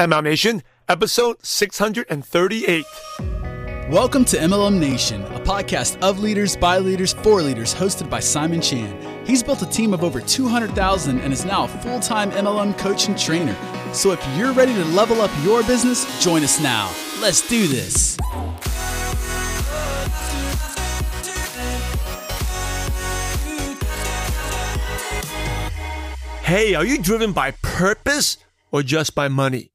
MLM Nation, episode 638. Welcome to MLM Nation, a podcast of leaders, by leaders, for leaders, hosted by Simon Chan. He's built a team of over 200,000 and is now a full-time MLM coach and trainer. So if you're ready to level up your business, join us now. Let's do this. Hey, are you driven by purpose or just by money?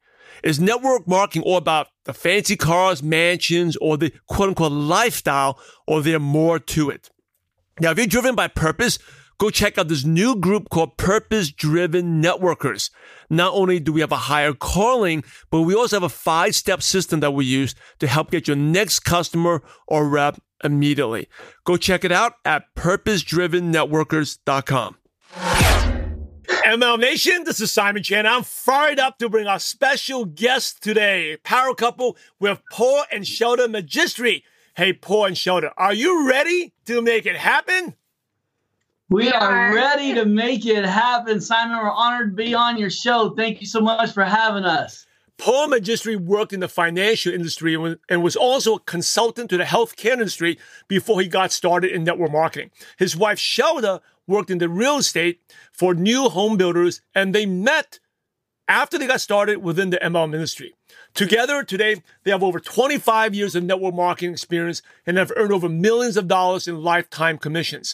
Is network marketing all about the fancy cars, mansions, or the quote-unquote lifestyle, or there more to it? Now, if you're driven by purpose, go check out this new group called Purpose Driven Networkers. Not only do we have a higher calling, but we also have a 5-step system that we use to help get your next customer or rep immediately. Go check it out at PurposeDrivenNetworkers.com. MLM Nation, this is Simon Chan. I'm fired up to bring our special guest today, power couple with Paul and Shelda Magistri. Hey, Paul and Shelda, are you ready to make it happen? We are ready to make it happen, Simon. We're honored to be on your show. Thank you so much for having us. Paul Magistri worked in the financial industry and was also a consultant to the healthcare industry before he got started in network marketing. His wife, Shelda, worked in the real estate for new home builders, and they met after they got started within the MLM industry. Together today, they have over 25 years of network marketing experience and have earned over millions of dollars in lifetime commissions.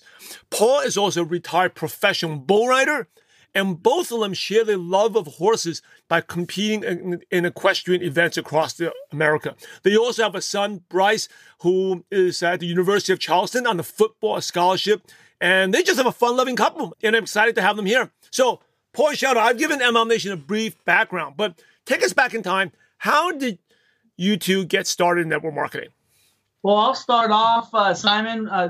Paul is also a retired professional bull rider, and both of them share their love of horses by competing in equestrian events across America. They also have a son, Bryce, who is at the University of Charleston on a football scholarship. And they just have a fun-loving couple, and I'm excited to have them here. So, Paul and Shelda, I've given MLM Nation a brief background, but take us back in time. How did you two get started in network marketing? Well, I'll start off, Simon. I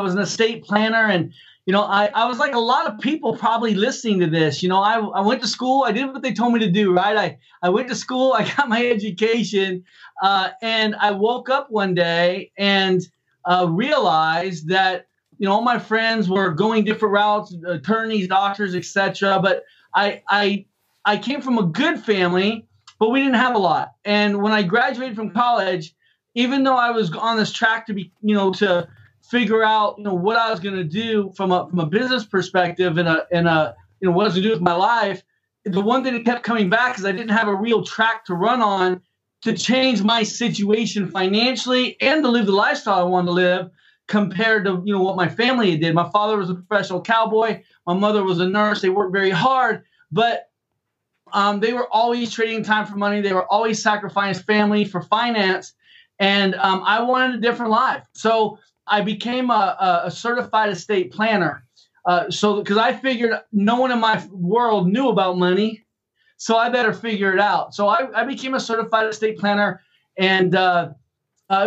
was an estate planner, and, I was like a lot of people probably listening to this. I went to school. I did what they told me to do, right? I went to school. I got my education, and I woke up one day and realized that, all my friends were going different routes, attorneys, doctors, etc. But I came from a good family, but we didn't have a lot. And when I graduated from college, even though I was on this track to be, to figure out, what I was going to do from a business perspective and what I was going to do with my life, the one thing that kept coming back is I didn't have a real track to run on to change my situation financially and to live the lifestyle I wanted to live, compared to what my family did. My father was a professional cowboy. My mother was a nurse. They worked very hard, but they were always trading time for money. They were always sacrificing family for finance, and I wanted a different life. So I became a certified estate planner, because I figured no one in my world knew about money, so I better figure it out. So I became a certified estate planner, and it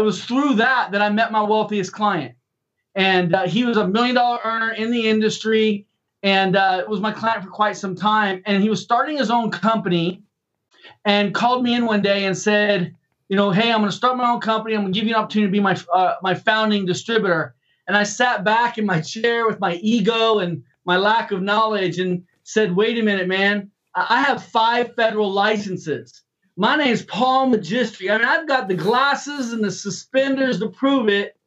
was through that I met my wealthiest client. And he was a $1 million earner in the industry, and it was my client for quite some time. And he was starting his own company and called me in one day and said, hey, I'm going to start my own company. I'm going to give you an opportunity to be my founding distributor. And I sat back in my chair with my ego and my lack of knowledge and said, wait a minute, man, I have 5 federal licenses. My name is Paul Magistri. I mean, I've got the glasses and the suspenders to prove it.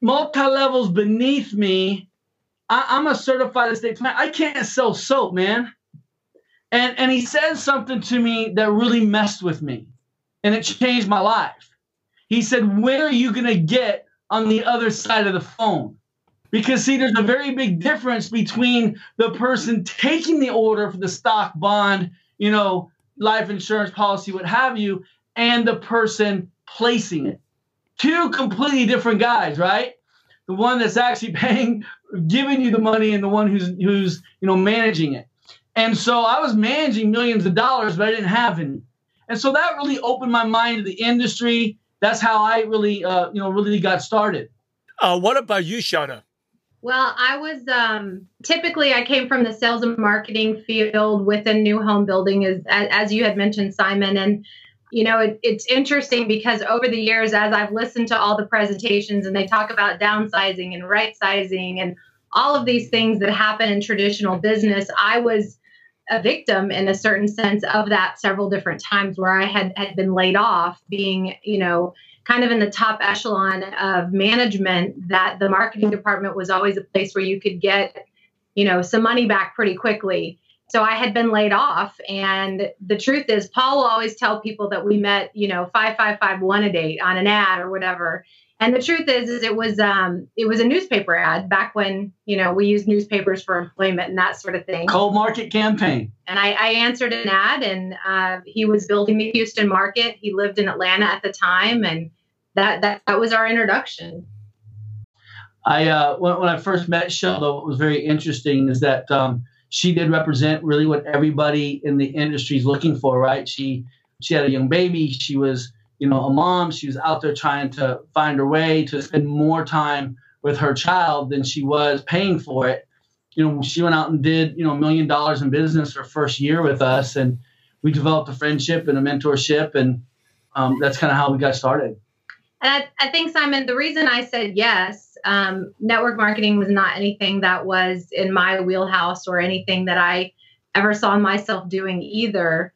Multi-levels beneath me. I'm a certified estate planner. I can't sell soap, man. And he said something to me that really messed with me, and it changed my life. He said, when are you going to get on the other side of the phone? Because, see, there's a very big difference between the person taking the order for the stock, bond, life insurance policy, what have you, and the person placing it. 2 completely different guys, right? The one that's actually giving you the money, and the one who's managing it. And so I was managing millions of dollars, but I didn't have any. And so that really opened my mind to the industry. That's how I really, really got started. What about you, Shelda? Well, I was typically I came from the sales and marketing field within new home building, as you had mentioned, Simon. And, it's interesting because over the years, as I've listened to all the presentations and they talk about downsizing and right sizing and all of these things that happen in traditional business, I was a victim in a certain sense of that several different times where I had been laid off, being, you know, kind of in the top echelon of management, that the marketing department was always a place where you could get, you know, some money back pretty quickly. So I had been laid off. And the truth is, Paul will always tell people that we met, you know, 5551 a date on an ad or whatever. And the truth is it was a newspaper ad back when, you know, we used newspapers for employment and that sort of thing. Cold market campaign. And I answered an ad, and he was building the Houston market. He lived in Atlanta at the time. And that was our introduction. When I first met Shelda, what was very interesting is that she did represent really what everybody in the industry is looking for, right? She had a young baby. She was, you know, a mom. She was out there trying to find her way to spend more time with her child than she was paying for it. You know, she went out and did, you know, $1 million in business her first year with us. And we developed a friendship and a mentorship. And that's kind of how we got started. And I think, Simon, the reason I said yes, network marketing was not anything that was in my wheelhouse or anything that I ever saw myself doing either.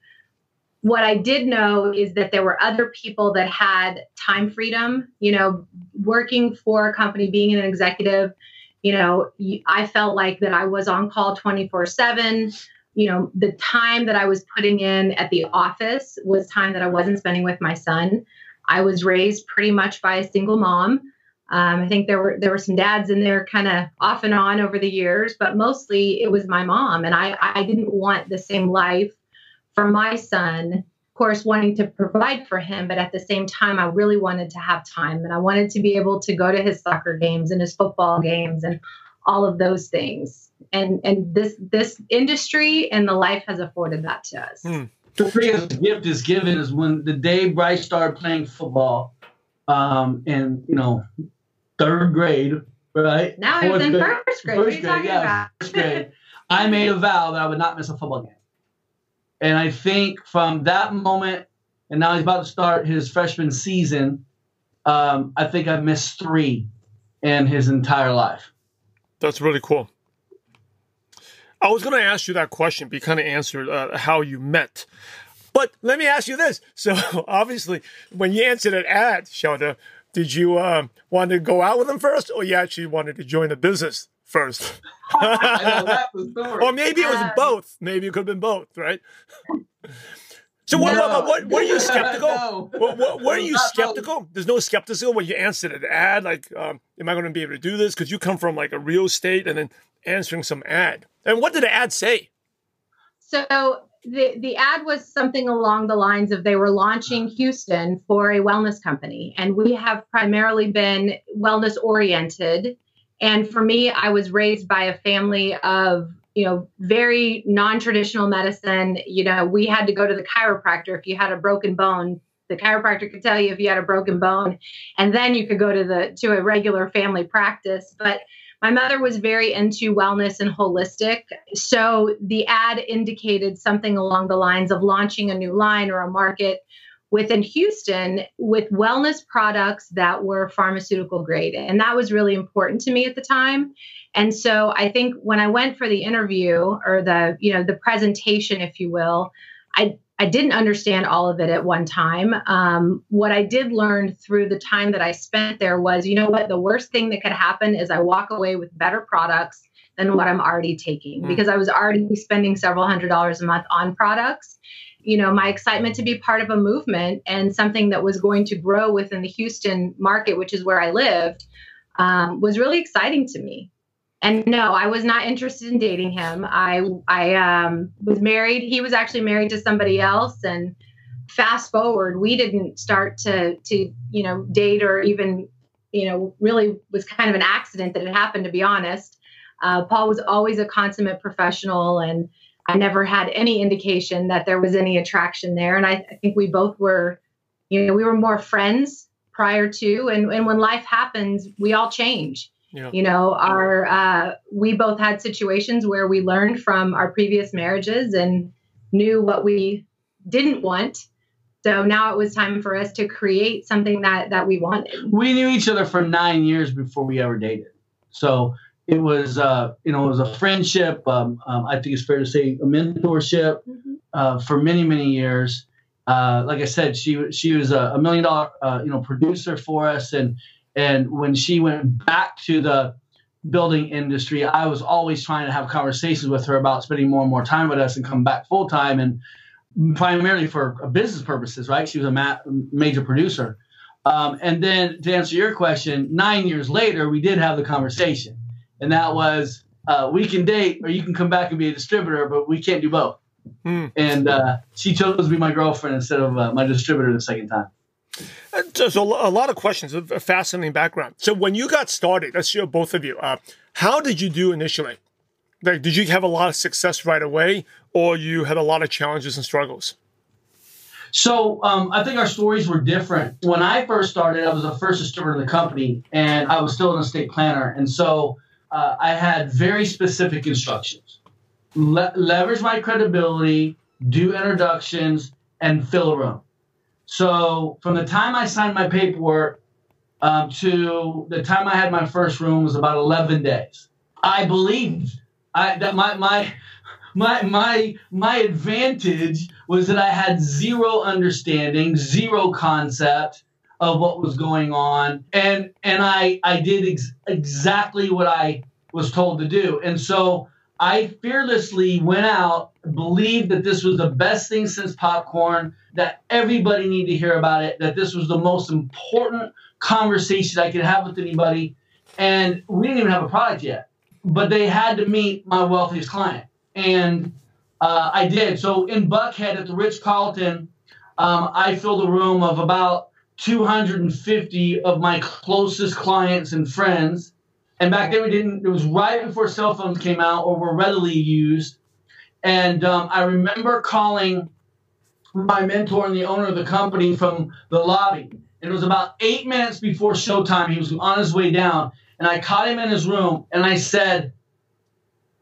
What I did know is that there were other people that had time freedom, you know, working for a company, being an executive. You know, I felt like that I was on call 24/7. You know, the time that I was putting in at the office was time that I wasn't spending with my son. I was raised pretty much by a single mom. I think there were some dads in there kind of off and on over the years, but mostly it was my mom. And I didn't want the same life for my son, of course, wanting to provide for him. But at the same time, I really wanted to have time, and I wanted to be able to go to his soccer games and his football games and all of those things. And this industry and the life has afforded that to us. The biggest gift is given is when the day Bryce started playing football in, you know, third grade, right? Now he's in first grade. What are you talking about? First grade. I made a vow that I would not miss a football game. And I think from that moment, and now he's about to start his freshman season, I think I've missed 3 in his entire life. That's really cool. I was going to ask you that question, but you kind of answered how you met. But let me ask you this. So obviously, when you answered an ad, Shelda, did you want to go out with him first, or you actually wanted to join a business first? I know, that was boring. Or maybe it was both. Maybe it could have been both, right? So what were you skeptical? Were you skeptical? There's no skepticism when you answered an ad, like, am I going to be able to do this? Because you come from like a real estate and then answering some ad. And what did the ad say? So the ad was something along the lines of they were launching Houston for a wellness company. And we have primarily been wellness oriented. And for me, I was raised by a family of, you know, very non-traditional medicine. You know, we had to go to the chiropractor if you had a broken bone. The chiropractor could tell you if you had a broken bone, and then you could go to a regular family practice. But my mother was very into wellness and holistic. So the ad indicated something along the lines of launching a new line or a market within Houston with wellness products that were pharmaceutical grade. And that was really important to me at the time. And so I think when I went for the interview or the, you know, the presentation, if you will, I didn't understand all of it at one time. What I did learn through the time that I spent there was, you know what, the worst thing that could happen is I walk away with better products than what I'm already taking, because I was already spending several $100s a month on products. You know, my excitement to be part of a movement and something that was going to grow within the Houston market, which is where I lived, was really exciting to me. And no, I was not interested in dating him. I was married. He was actually married to somebody else. And fast forward, we didn't start to, you know, date, or even, you know, really was kind of an accident that it happened, to be honest. Paul was always a consummate professional, and I never had any indication that there was any attraction there. And I think we both were, you know, we were more friends prior to, and when life happens, we all change. Yeah. You know, we both had situations where we learned from our previous marriages and knew what we didn't want. So now it was time for us to create something that we wanted. We knew each other for 9 years before we ever dated. So It was, it was a friendship. I think it's fair to say a mentorship for many, many years. Like I said, she was a $1 million, producer for us. And when she went back to the building industry, I was always trying to have conversations with her about spending more and more time with us and come back full time, and primarily for business purposes, right? She was a major producer. And then to answer your question, 9 years later, we did have the conversation. And that was, we can date or you can come back and be a distributor, but we can't do both. And she chose to be my girlfriend instead of my distributor the second time. So a lot of questions, a fascinating background. So when you got started, that's both of you, how did you do initially? Like, did you have a lot of success right away, or you had a lot of challenges and struggles? So I think our stories were different. When I first started, I was the first distributor of the company, and I was still an estate planner. And so I had very specific instructions. Leverage my credibility, do introductions, and fill a room. So from the time I signed my paperwork to the time I had my first room was about 11 days. I believed that my advantage was that I had zero understanding, zero concept of what was going on, and I did exactly what I was told to do. And so I fearlessly went out, believed that this was the best thing since popcorn, that everybody needed to hear about it, that this was the most important conversation I could have with anybody, and we didn't even have a product yet, but they had to meet my wealthiest client. And I did. So in Buckhead at the Ritz-Carlton, I filled a room of about 250 of my closest clients and friends. And back then it was right before cell phones came out or were readily used. And I remember calling my mentor and the owner of the company from the lobby. And it was about 8 minutes before showtime. He was on his way down. And I caught him in his room and I said,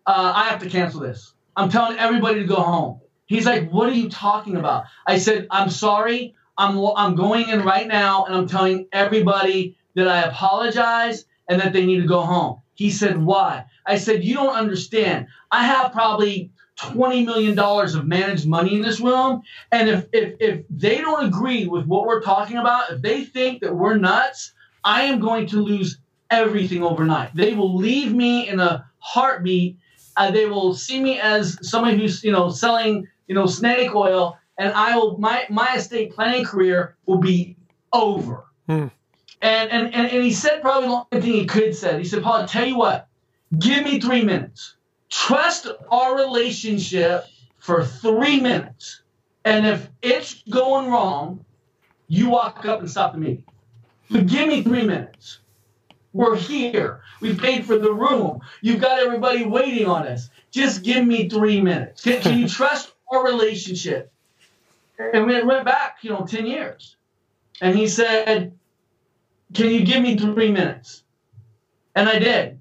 I have to cancel this. I'm telling everybody to go home. He's like, what are you talking about? I said, I'm sorry. I'm going in right now, and I'm telling everybody that I apologize and that they need to go home. He said, why? I said, you don't understand. I have probably $20 million of managed money in this room. And if they don't agree with what we're talking about, if they think that we're nuts, I am going to lose everything overnight. They will leave me in a heartbeat. They will see me as somebody who's, selling, snake oil, and I will, my estate planning career will be over. And he said probably the only thing he could say. He said, Paul, I'll tell you what, give me 3 minutes. Trust our relationship for 3 minutes. And if it's going wrong, you walk up and stop the meeting. But give me 3 minutes. We're here. We paid for the room. You've got everybody waiting on us. Just give me 3 minutes. Can you trust our relationship? And we went back, 10 years. And he said, can you give me 3 minutes? And I did.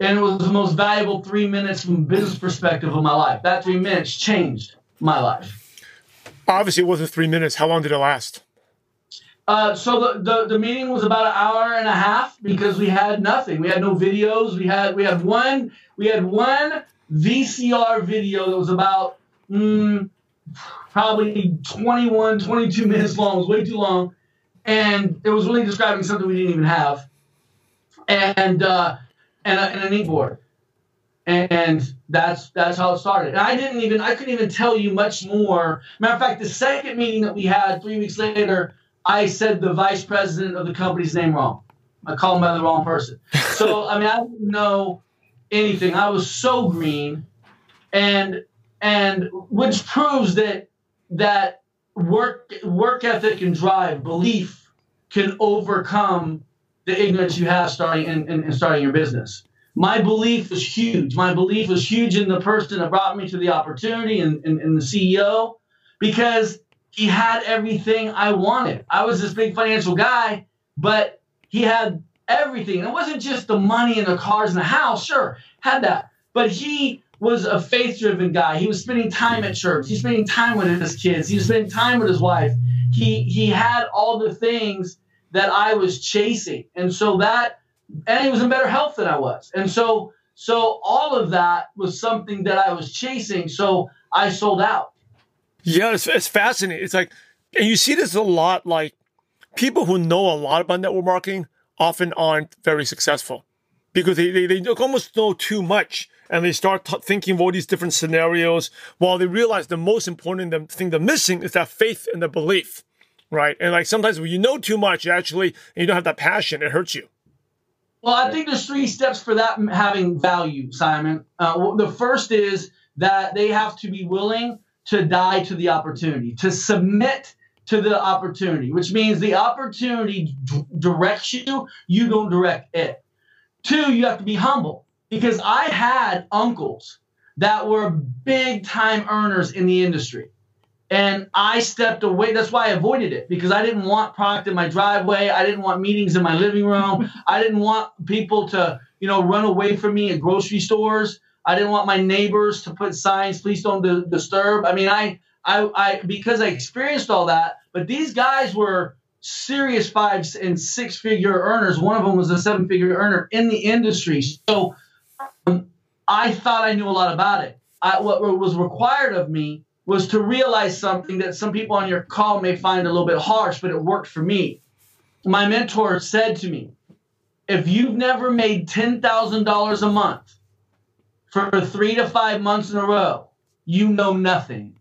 And it was the most valuable 3 minutes from a business perspective of my life. That 3 minutes changed my life. Obviously, it wasn't 3 minutes. How long did it last? So the meeting was about an hour and a half because we had nothing. We had no videos. We had one VCR video that was about probably 21, 22 minutes long. It was way too long. And it was really describing something we didn't even have. And an ink board. And that's how it started. And I couldn't even tell you much more. Matter of fact, the second meeting that we had 3 weeks later, I said the vice president of the company's name wrong. I called him by the wrong person. So, I didn't know anything. I was so green. And which proves that work ethic and drive, belief, can overcome the ignorance you have starting your business. My belief was huge. My belief was huge in the person that brought me to the opportunity and the CEO, because he had everything I wanted. I was this big financial guy, but he had everything. And it wasn't just the money and the cars and the house. Sure, had that. But he was a faith-driven guy. He was spending time at church. He was spending time with his kids. He was spending time with his wife. He had all the things that I was chasing. And so he was in better health than I was. And so So all of that was something that I was chasing. So I sold out. Yeah, it's fascinating. It's like, and you see this a lot, like people who know a lot about network marketing often aren't very successful because they almost know too much. And they start thinking of all these different scenarios while they realize the most important thing they're missing is that faith and the belief, right? And like sometimes when you know too much, actually, and you don't have that passion, it hurts you. Well, I think there's three steps for that having value, Simon. The first is that they have to be willing to die to the opportunity, to submit to the opportunity, which means the opportunity directs you, you don't direct it. Two, you have to be humble. Because I had uncles that were big-time earners in the industry, and I stepped away. That's why I avoided it, because I didn't want product in my driveway. I didn't want meetings in my living room. I didn't want people to, you know, run away from me at grocery stores. I didn't want my neighbors to put signs, please don't disturb. I mean, I because I experienced all that, but these guys were serious 5- and 6-figure earners. One of them was a 7-figure earner in the industry. So I thought I knew a lot about it. What was required of me was to realize something that some people on your call may find a little bit harsh, but it worked for me. My mentor said to me, if you've never made $10,000 a month for 3 to 5 months in a row, you know nothing.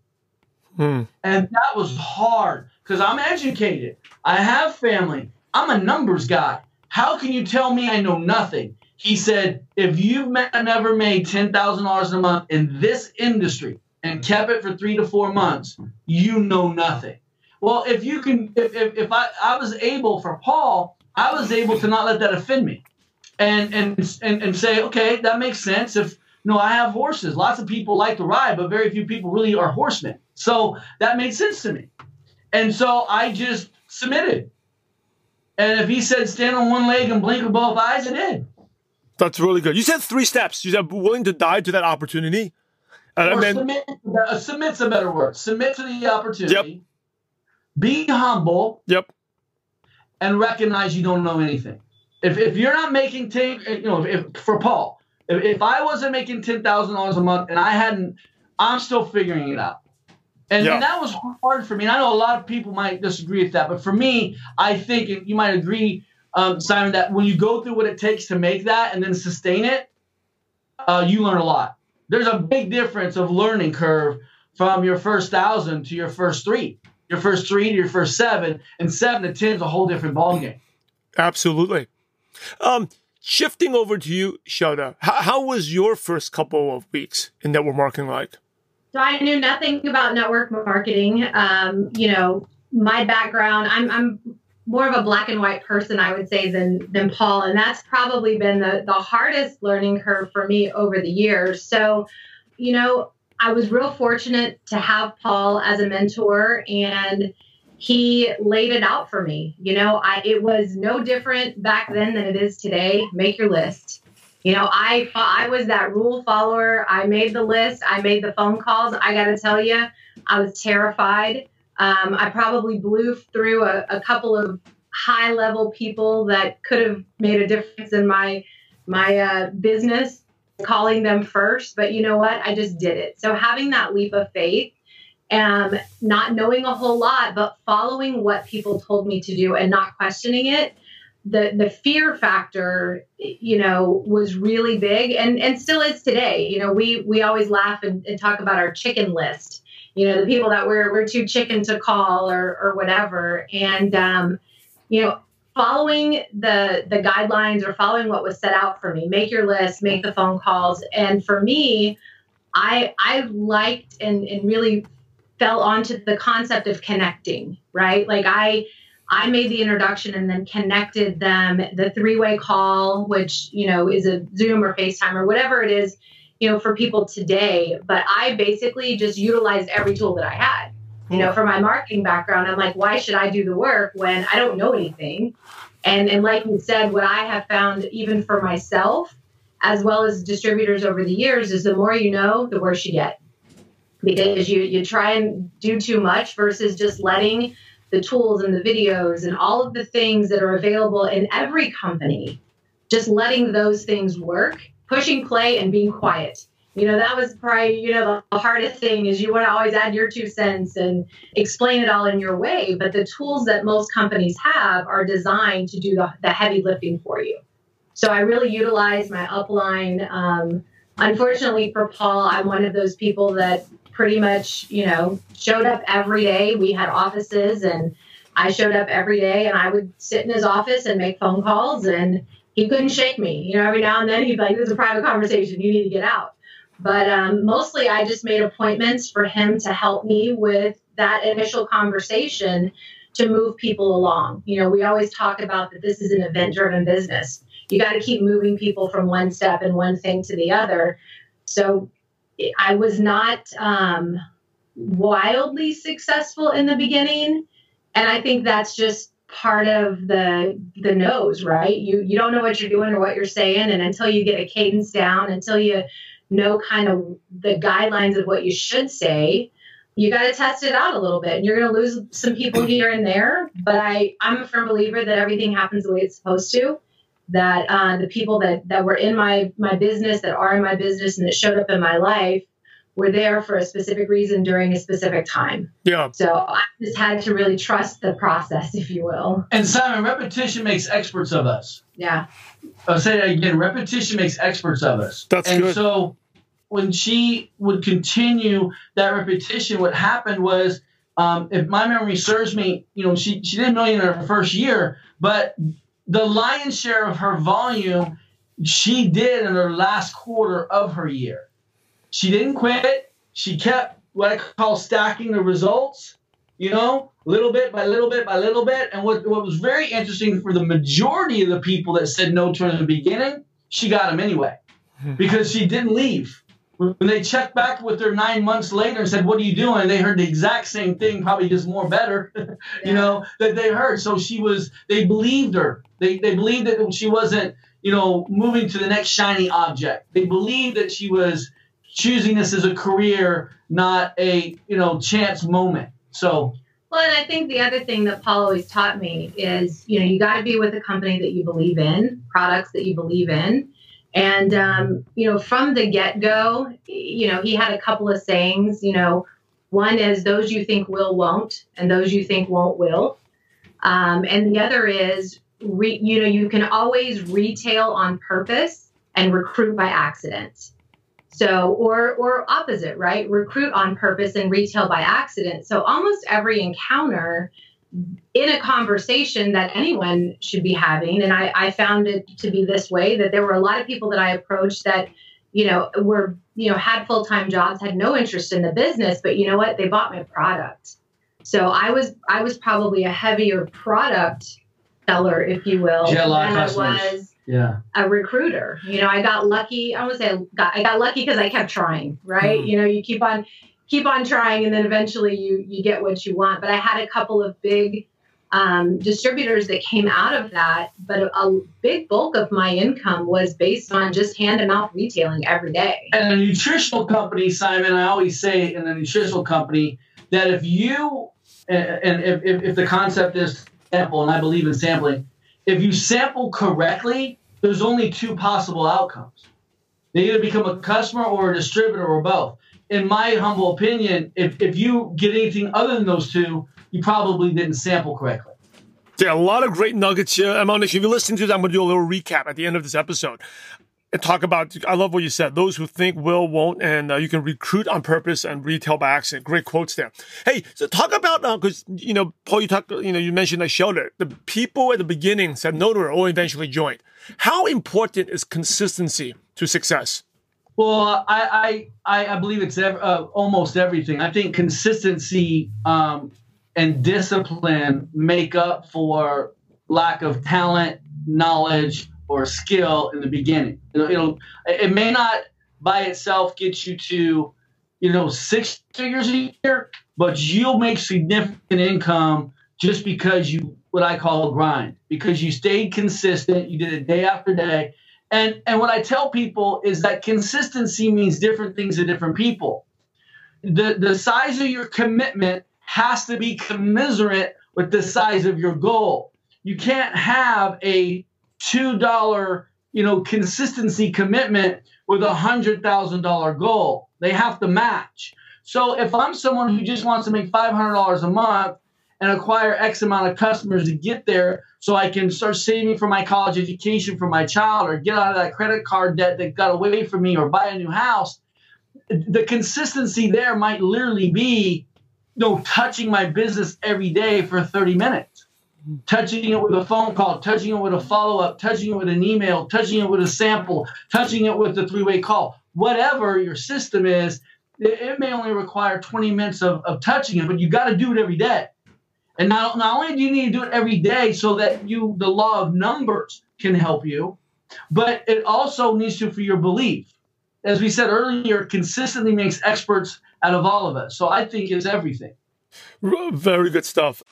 And that was hard because I'm educated. I have family. I'm a numbers guy. How can you tell me I know nothing? He said, if you've never made $10,000 a month in this industry and kept it for 3 to 4 months, you know nothing. Well, if you can, if I was able for Paul, I was able to not let that offend me and say, okay, that makes sense. If no, I have horses. Lots of people like to ride, but very few people really are horsemen. So that made sense to me. And so I just submitted. And if he said stand on one leg and blink with both eyes, I did. That's really good. You said three steps. You said willing to die to that opportunity. And then, submit's a better word. Submit to the opportunity. Yep. Be humble. Yep. And recognize you don't know anything. If you're not making for Paul, if I wasn't making $10,000 a month and I'm still figuring it out. And that was hard for me. And I know a lot of people might disagree with that, but for me, I think, and you might agree, Simon, that when you go through what it takes to make that and then sustain it, you learn a lot. There's a big difference of learning curve from your first 1,000 to your first 3, your first 3 to your first 7, and 7 to 10 is a whole different ballgame. Absolutely. Shifting over to you, Shelda, how was your first couple of weeks in network marketing like? So I knew nothing about network marketing. My background, I'm more of a black and white person, I would say, than Paul. And that's probably been the hardest learning curve for me over the years. So, I was real fortunate to have Paul as a mentor, and he laid it out for me. It was no different back then than it is today. Make your list. I was that rule follower. I made the list. I made the phone calls. I got to tell you, I was terrified. I probably blew through a couple of high-level people that could have made a difference in my business, calling them first. But you know what? I just did it. So having that leap of faith, not knowing a whole lot, but following what people told me to do and not questioning it, the fear factor, was really big and still is today. We always laugh and talk about our chicken list. The people that we're too chicken to call or whatever. And, following the guidelines or following what was set out for me, make your list, make the phone calls. And for me, I liked and really fell onto the concept of connecting, right? Like I made the introduction and then connected them, the three-way call, which, is a Zoom or FaceTime or whatever it is, for people today. But I basically just utilized every tool that I had, for my marketing background. I'm like, why should I do the work when I don't know anything? And like you said, what I have found even for myself, as well as distributors over the years, is the more you know, the worse you get. Because you try and do too much versus just letting the tools and the videos and all of the things that are available in every company, just letting those things work pushing play and being quiet. You know, that was probably, you know, the hardest thing is you want to always add your 2 cents and explain it all in your way. But the tools that most companies have are designed to do the heavy lifting for you. So I really utilize my upline. Unfortunately for Paul, I'm one of those people that pretty much, you know, showed up every day. We had offices and I showed up every day and I would sit in his office and make phone calls and he couldn't shake me. You know, every now and then he'd be like, this is a private conversation. You need to get out. But mostly I just made appointments for him to help me with that initial conversation to move people along. You know, we always talk about that this is an event-driven business. You got to keep moving people from one step and one thing to the other. So I was not wildly successful in the beginning. And I think that's just part of the nose, right? You don't know what you're doing or what you're saying. And until you get a cadence down, until you know kind of the guidelines of what you should say, you got to test it out a little bit. And you're going to lose some people here and there, but I'm a firm believer that everything happens the way it's supposed to, that the people that were in my business, that are in my business and that showed up in my life were there for a specific reason during a specific time. Yeah. So I just had to really trust the process, if you will. And Simon, repetition makes experts of us. Yeah. I'll say that again. Repetition makes experts of us. That's good. And so when she would continue that repetition, what happened was, if my memory serves me, you know, she did $1 million in her first year, but the lion's share of her volume she did in her last quarter of her year. She didn't quit. She kept what I call stacking the results, you know, little bit by little bit by little bit. And what was very interesting for the majority of the people that said no to her in the beginning, she got them anyway because she didn't leave. When they checked back with her 9 months later and said, what are you doing? They heard the exact same thing, probably just more better, you know, that they heard. So they believed her. They believed that she wasn't, you know, moving to the next shiny object. They believed that she was choosing this as a career, not a, you know, chance moment. So. Well, and I think the other thing that Paul always taught me is, you know, you got to be with a company that you believe in, products that you believe in. And, you know, from the get-go, you know, he had a couple of sayings, you know, one is those you think will won't, and those you think won't will. And the other is, you know, you can always retail on purpose and recruit by accident. So, or opposite, right? Recruit on purpose and retail by accident. So almost every encounter in a conversation that anyone should be having, and I found it to be this way, that there were a lot of people that I approached that, you know, were, you know, had full-time jobs, had no interest in the business, but you know what? They bought my product. So I was probably a heavier product seller, if you will, than I was. Yeah. A recruiter. You know, I got lucky. I would say I got lucky because I kept trying, right? Mm-hmm. You know, you keep on trying and then eventually you get what you want. But I had a couple of big distributors that came out of that. But a big bulk of my income was based on just handing off retailing every day. And a nutritional company, Simon, I always say in a nutritional company that if you, and if the concept is sample, and I believe in sampling, if you sample correctly, there's only two possible outcomes. They either become a customer or a distributor or both. In my humble opinion, if you get anything other than those two, you probably didn't sample correctly. There are a lot of great nuggets here. Amanda, if you're listening to this, I'm going to do a little recap at the end of this episode. Talk about, I love what you said, those who think will, won't, and you can recruit on purpose and retail by accident. Great quotes there. Hey, so talk about, because, you know, Paul, you mentioned that Shelda, the people at the beginning said no to her or eventually joined. How important is consistency to success? Well, I believe it's almost everything. I think consistency and discipline make up for lack of talent, knowledge, or skill in the beginning. It may not by itself get you to, you know, 6 figures a year, but you'll make significant income just because you, what I call grind, because you stayed consistent, you did it day after day. And what I tell people is that consistency means different things to different people. The size of your commitment has to be commensurate with the size of your goal. You can't have a $2 you know, consistency commitment with a $100,000 goal. They have to match. So if I'm someone who just wants to make $500 a month and acquire X amount of customers to get there so I can start saving for my college education for my child or get out of that credit card debt that got away from me or buy a new house, the consistency there might literally be, you know, touching my business every day for 30 minutes. Touching it with a phone call, touching it with a follow-up, touching it with an email, touching it with a sample, touching it with a three-way call. Whatever your system is, it may only require 20 minutes of touching it, but you got to do it every day. And not only do you need to do it every day so that you, the law of numbers can help you, but it also needs to for your belief. As we said earlier, consistently makes experts out of all of us. So I think it's everything. Very good stuff.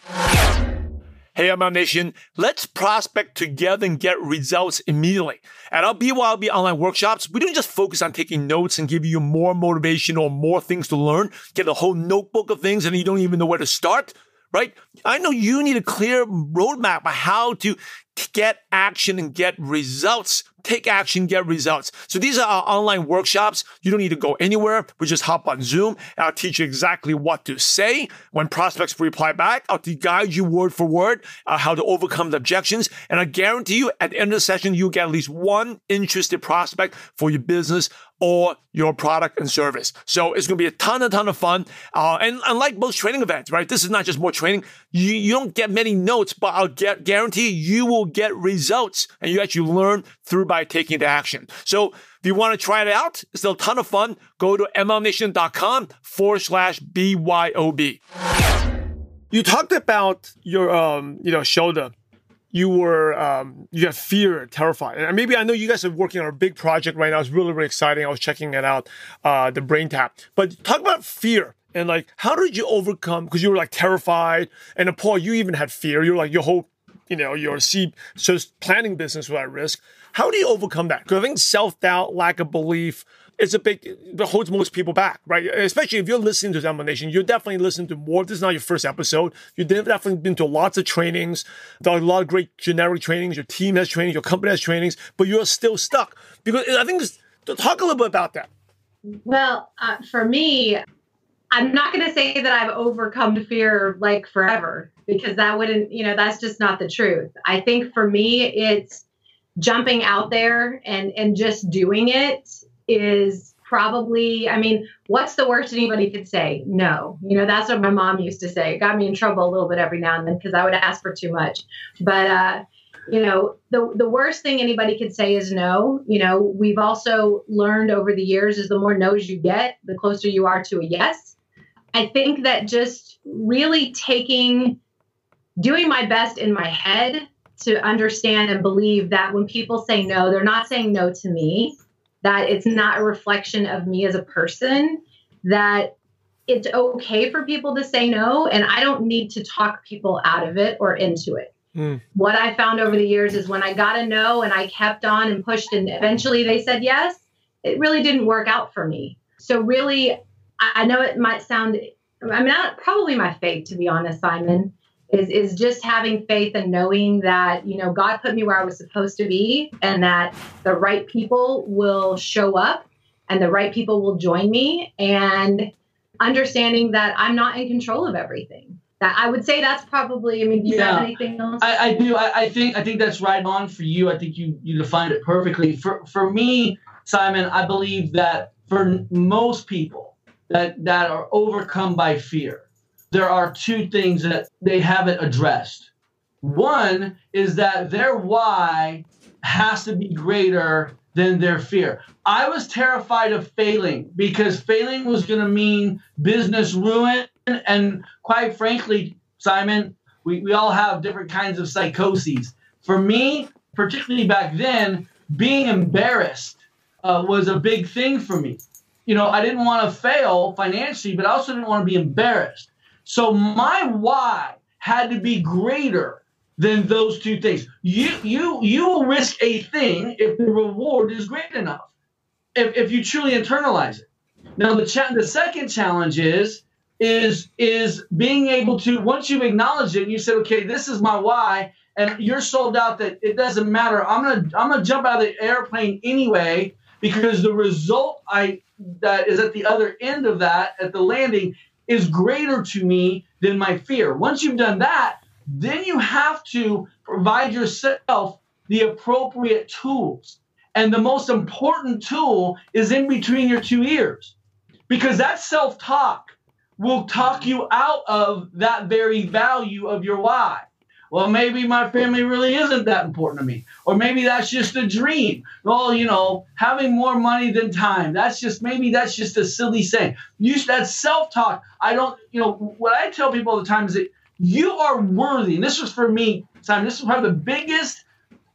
Hey, I'm on Nation. Let's prospect together and get results immediately. At our BYOB online workshops, we don't just focus on taking notes and give you more motivation or more things to learn, get a whole notebook of things and you don't even know where to start, right? I know you need a clear roadmap on how to get action and get results. Take action, get results. So these are our online workshops. You don't need to go anywhere. We just hop on Zoom. I'll teach you exactly what to say when prospects reply back. I'll guide you word for word how to overcome the objections. And I guarantee you at the end of the session, you'll get at least one interested prospect for your business or your product and service. So it's going to be a ton of fun. And unlike most training events, right? This is not just more training. You don't get many notes, but I'll guarantee you will get results and you actually learn through by taking the action. So if you want to try it out, it's a ton of fun. Go to mlnation.com/BYOB. You talked about your, Shelda. You were, you have fear, terrified. And maybe I know you guys are working on a big project right now. It's really, really exciting. I was checking it out, the BrainTap. But talk about fear and like, how did you overcome? Because you were like terrified. And Paul, you even had fear. You're like your whole, your seed planning business was at risk. How do you overcome that? Because I think self-doubt, lack of belief, that holds most people back, right? Especially if you're listening to Demo Nation, you're definitely listening to more. This is not your first episode. You've definitely been to lots of trainings. There are a lot of great generic trainings. Your team has trainings. Your company has trainings. But you're still stuck. Because I think, talk a little bit about that. Well, for me, I'm not going to say that I've overcome fear like forever, because that wouldn't, that's just not the truth. I think for me, it's jumping out there and just doing it is probably, what's the worst anybody could say? No. That's what my mom used to say. It got me in trouble a little bit every now and then because I would ask for too much. But, the worst thing anybody could say is no. We've also learned over the years is the more no's you get, the closer you are to a yes. I think that just really doing my best in my head to understand and believe that when people say no, they're not saying no to me, that it's not a reflection of me as a person, that it's okay for people to say no, and I don't need to talk people out of it or into it. Mm. What I found over the years is when I got a no and I kept on and pushed and eventually they said yes, it really didn't work out for me. So really, I know it might sound, probably my fate, to be honest, Simon, is just having faith and knowing that, God put me where I was supposed to be and that the right people will show up and the right people will join me, and understanding that I'm not in control of everything. That I would say that's probably, do you have anything else? I do. I think that's right on for you. I think you defined it perfectly. For me, Simon, I believe that for most people that are overcome by fear, there are two things that they haven't addressed. One is that their why has to be greater than their fear. I was terrified of failing because failing was going to mean business ruin. And quite frankly, Simon, we all have different kinds of psychoses. For me, particularly back then, being embarrassed was a big thing for me. I didn't want to fail financially, but I also didn't want to be embarrassed. So my why had to be greater than those two things. You will risk a thing if the reward is great enough, if you truly internalize it. Now, the second challenge is being able to, once you've acknowledged it and you said, okay, this is my why, and you're sold out that it doesn't matter. I'm gonna jump out of the airplane anyway, because the result that is at the other end of that, at the landing, is greater to me than my fear. Once you've done that, then you have to provide yourself the appropriate tools. And the most important tool is in between your two ears, because that self-talk will talk you out of that very value of your why. Well, maybe my family really isn't that important to me. Or maybe that's just a dream. Well, you know, having more money than time. That's just a silly saying. That self-talk. What I tell people all the time is that you are worthy. And this was for me, Simon, this was probably the biggest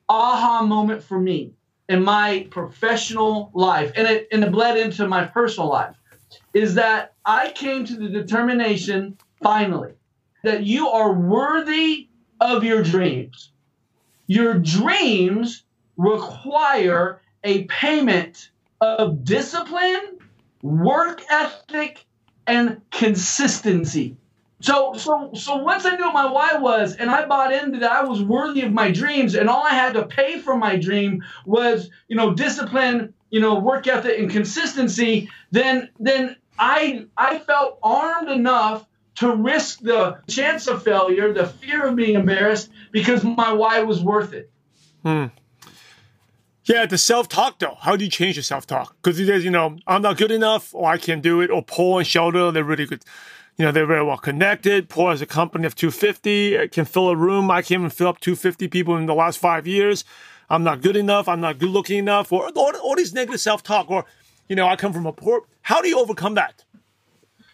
aha moment for me in my professional life. And it bled into my personal life, is that I came to the determination finally that you are worthy of your dreams. Your dreams require a payment of discipline, work ethic, and consistency. So once I knew what my why was, and I bought into that I was worthy of my dreams, and all I had to pay for my dream was, discipline, work ethic, and consistency, then I felt armed enough to risk the chance of failure, the fear of being embarrassed, because my why was worth it. Hmm. Yeah, the self-talk, though. How do you change your self-talk? Because there's, I'm not good enough, or I can't do it, or Paul and Shelda, they're really good. They're very well connected. Paul has a company of 250. I can fill a room. I can't even fill up 250 people in the last 5 years. I'm not good enough. I'm not good looking enough. Or all these negative self-talk. Or, I come from a poor... How do you overcome that?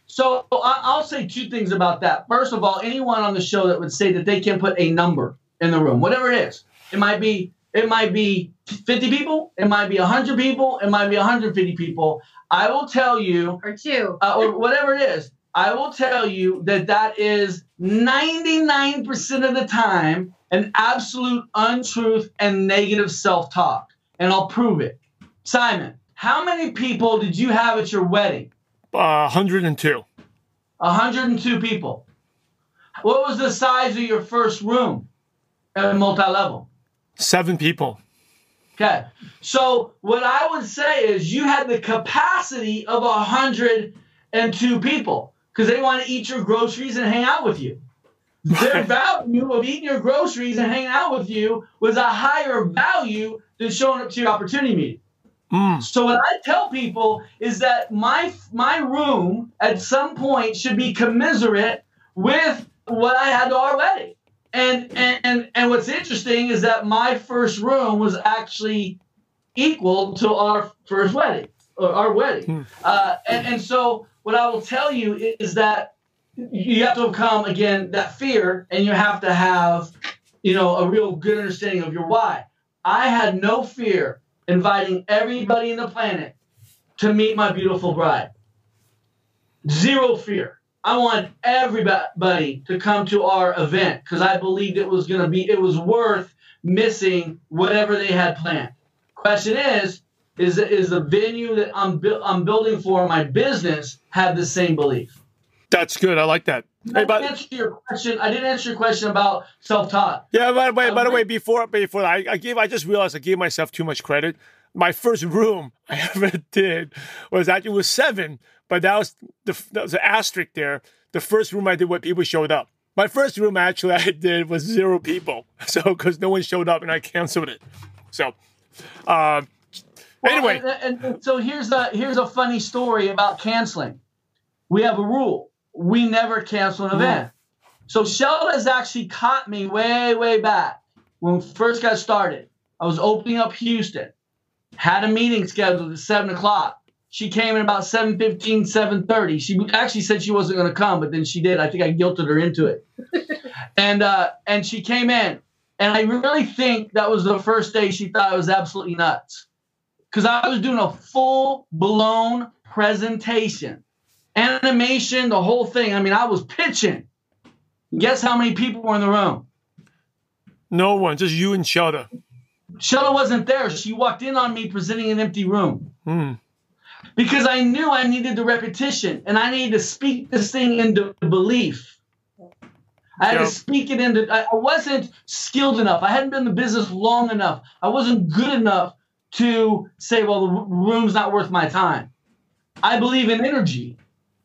So I'll say two things about that. First of all, anyone on the show that would say that they can put a number in the room, whatever it is, it might be 50 people, it might be 100 people, it might be 150 people. I will tell you, or two, or whatever it is. I will tell you that is 99% of the time an absolute untruth and negative self-talk, and I'll prove it. Simon, how many people did you have at your wedding? 102. 102 people. What was the size of your first room at multi-level? 7 people. Okay. So what I would say is you had the capacity of 102 people, because they want to eat your groceries and hang out with you. Their value of eating your groceries and hanging out with you was a higher value than showing up to your opportunity meeting. So what I tell people is that my room at some point should be commensurate with what I had to our wedding. And what's interesting is that my first room was actually equal to our first wedding, or our wedding. And so what I will tell you is that you have to overcome, again, that fear, and you have to have, a real good understanding of your why. I had no fear inviting everybody in the planet to meet my beautiful bride. Zero fear. I want everybody to come to our event, because I believed it was worth missing whatever they had planned. Question is the venue that I'm building for my business have the same belief? That's good. I like that. I didn't answer your question about self-taught. Yeah, by the way, before I just realized I gave myself too much credit. My first room I ever did was actually it was 7, but that was an asterisk there. The first room I did when people showed up. My first room actually I did was 0 people, so because no one showed up and I canceled it. So anyway, and so here's a funny story about canceling. We have a rule. We never cancel an event. So Shelda's actually caught me way, way back when we first got started. I was opening up Houston, had a meeting scheduled at 7:00. She came in about 7:15, 7:30. She actually said she wasn't going to come, but then she did. I think I guilted her into it. and she came in, and I really think that was the first day she thought I was absolutely nuts, because I was doing a full-blown presentation. Animation, the whole thing. I mean, I was pitching. Guess how many people were in the room? No one, just you and Shelda. Shelda wasn't there. She walked in on me presenting an empty room. Because I knew I needed the repetition, and I needed to speak this thing into belief. I had to speak it into, I wasn't skilled enough. I hadn't been in the business long enough. I wasn't good enough to say, well, the room's not worth my time. I believe in energy.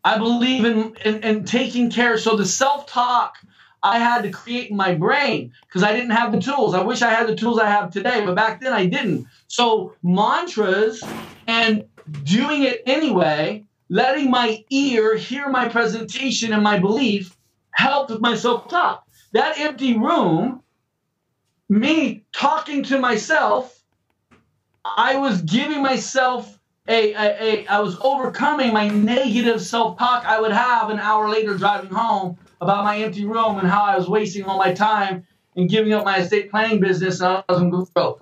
I believe in taking care. So the self-talk I had to create in my brain because I didn't have the tools. I wish I had the tools I have today, but back then I didn't. So mantras and doing it anyway, letting my ear hear my presentation and my belief helped with my self-talk. That empty room, me talking to myself, I was giving myself I was overcoming my negative self-talk I would have an hour later driving home about my empty room and how I was wasting all my time and giving up my estate planning business and I wasn't going to grow.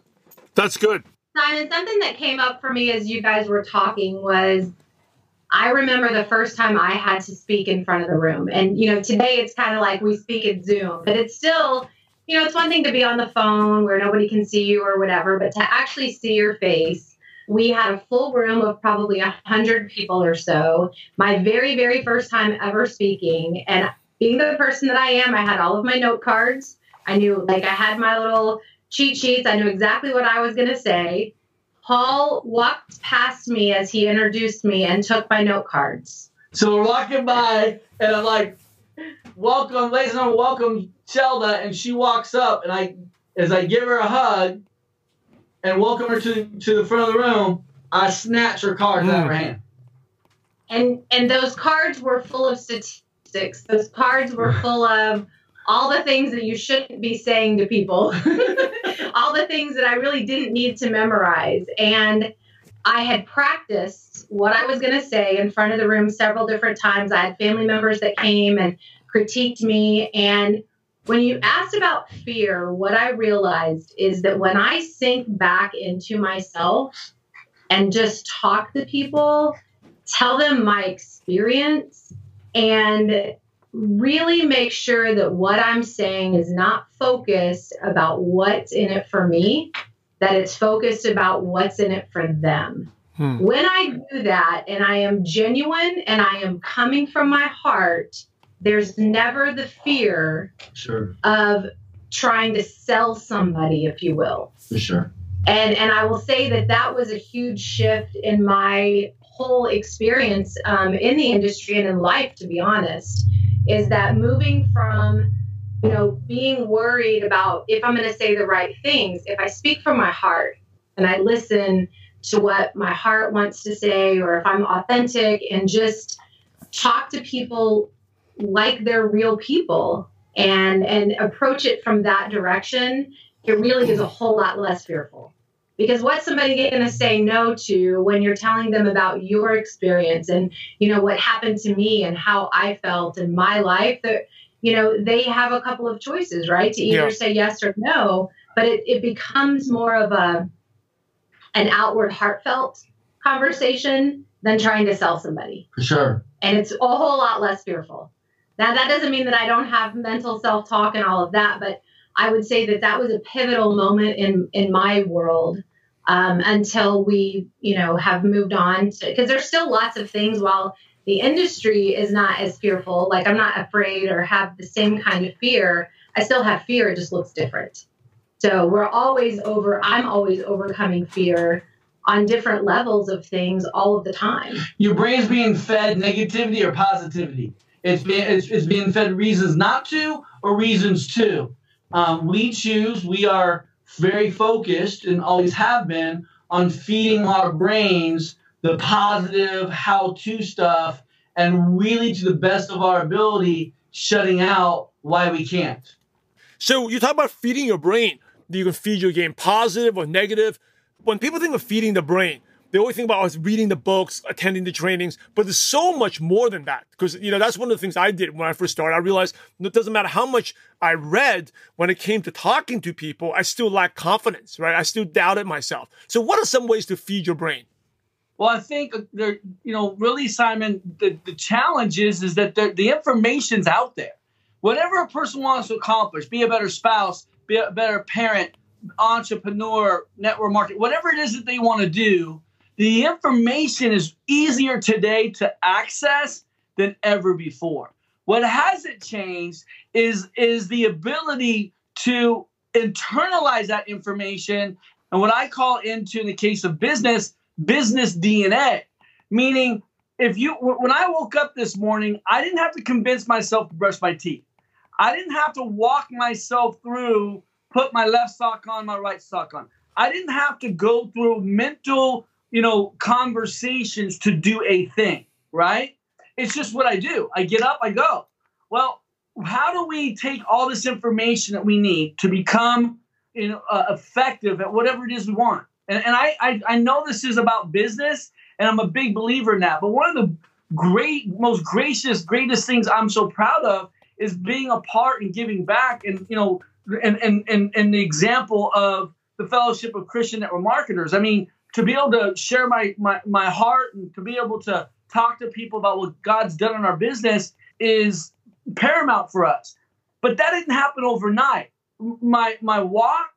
That's good. Simon, something that came up for me as you guys were talking was I remember the first time I had to speak in front of the room. And, you know, today it's kind of like we speak in Zoom, but it's still, you know, it's one thing to be on the phone where nobody can see you or whatever, but to actually see your face. We had a full room of probably 100 people or so. My very, very first time ever speaking. And being the person that I am, I had all of my note cards. I knew, like, I had my little cheat sheets. I knew exactly what I was going to say. Paul walked past me as he introduced me and took my note cards. So we're walking by, and I'm like, welcome, ladies and gentlemen, welcome, Shelda. And she walks up, and as I give her a hug, and welcome her to the front of the room, I snatched her cards out of her hand. And those cards were full of statistics. Those cards were full of all the things that you shouldn't be saying to people. All the things that I really didn't need to memorize. And I had practiced what I was going to say in front of the room several different times. I had family members that came and critiqued me. And when you asked about fear, what I realized is that when I sink back into myself and just talk to people, tell them my experience, and really make sure that what I'm saying is not focused about what's in it for me, that it's focused about what's in it for them. When I do that and I am genuine and I am coming from my heart, there's never the fear of trying to sell somebody, if you will. For sure. And I will say that that was a huge shift in my whole experience in the industry and in life, to be honest, is that moving from, you know, being worried about if I'm going to say the right things, if I speak from my heart and I listen to what my heart wants to say, or if I'm authentic and just talk to people like they're real people and approach it from that direction, it really is a whole lot less fearful. Because what's somebody going to say no to when you're telling them about your experience and, you know, what happened to me and how I felt in my life? That, you know, they have a couple of choices, right? To either say yes or no, but it becomes more of an outward heartfelt conversation than trying to sell somebody. For sure. And it's a whole lot less fearful. Now, that doesn't mean that I don't have mental self-talk and all of that, but I would say that that was a pivotal moment in my world until we, you know, have moved on. Because there's still lots of things while the industry is not as fearful, like I'm not afraid or have the same kind of fear. I still have fear. It just looks different. So I'm always overcoming fear on different levels of things all of the time. Your brain's being fed negativity or positivity. It's being fed reasons not to or reasons to. We are very focused and always have been on feeding our brains the positive how-to stuff and really to the best of our ability shutting out why we can't. So you talk about feeding your brain. You can feed your game positive or negative. When people think of feeding the brain, they always think about reading the books, attending the trainings, but there's so much more than that. Because, you know, that's one of the things I did when I first started. I realized it doesn't matter how much I read, when it came to talking to people, I still lacked confidence, right? I still doubted myself. So what are some ways to feed your brain? Well, I think, there, you know, really, Simon, the challenge is that the information's out there. Whatever a person wants to accomplish, be a better spouse, be a better parent, entrepreneur, network marketing, whatever it is that they want to do, the information is easier today to access than ever before. What hasn't changed is the ability to internalize that information and what I call into, in the case of business, business DNA. Meaning, when I woke up this morning, I didn't have to convince myself to brush my teeth. I didn't have to walk myself through, put my left sock on, my right sock on. I didn't have to go through mental, conversations to do a thing, right? It's just what I do. I get up, I go. Well, how do we take all this information that we need to become effective at whatever it is we want? And I know this is about business, and I'm a big believer in that. But one of the greatest things I'm so proud of is being a part and giving back, and the example of the Fellowship of Christian Network Marketers. I mean, to be able to share my heart and to be able to talk to people about what God's done in our business is paramount for us. But that didn't happen overnight. My walk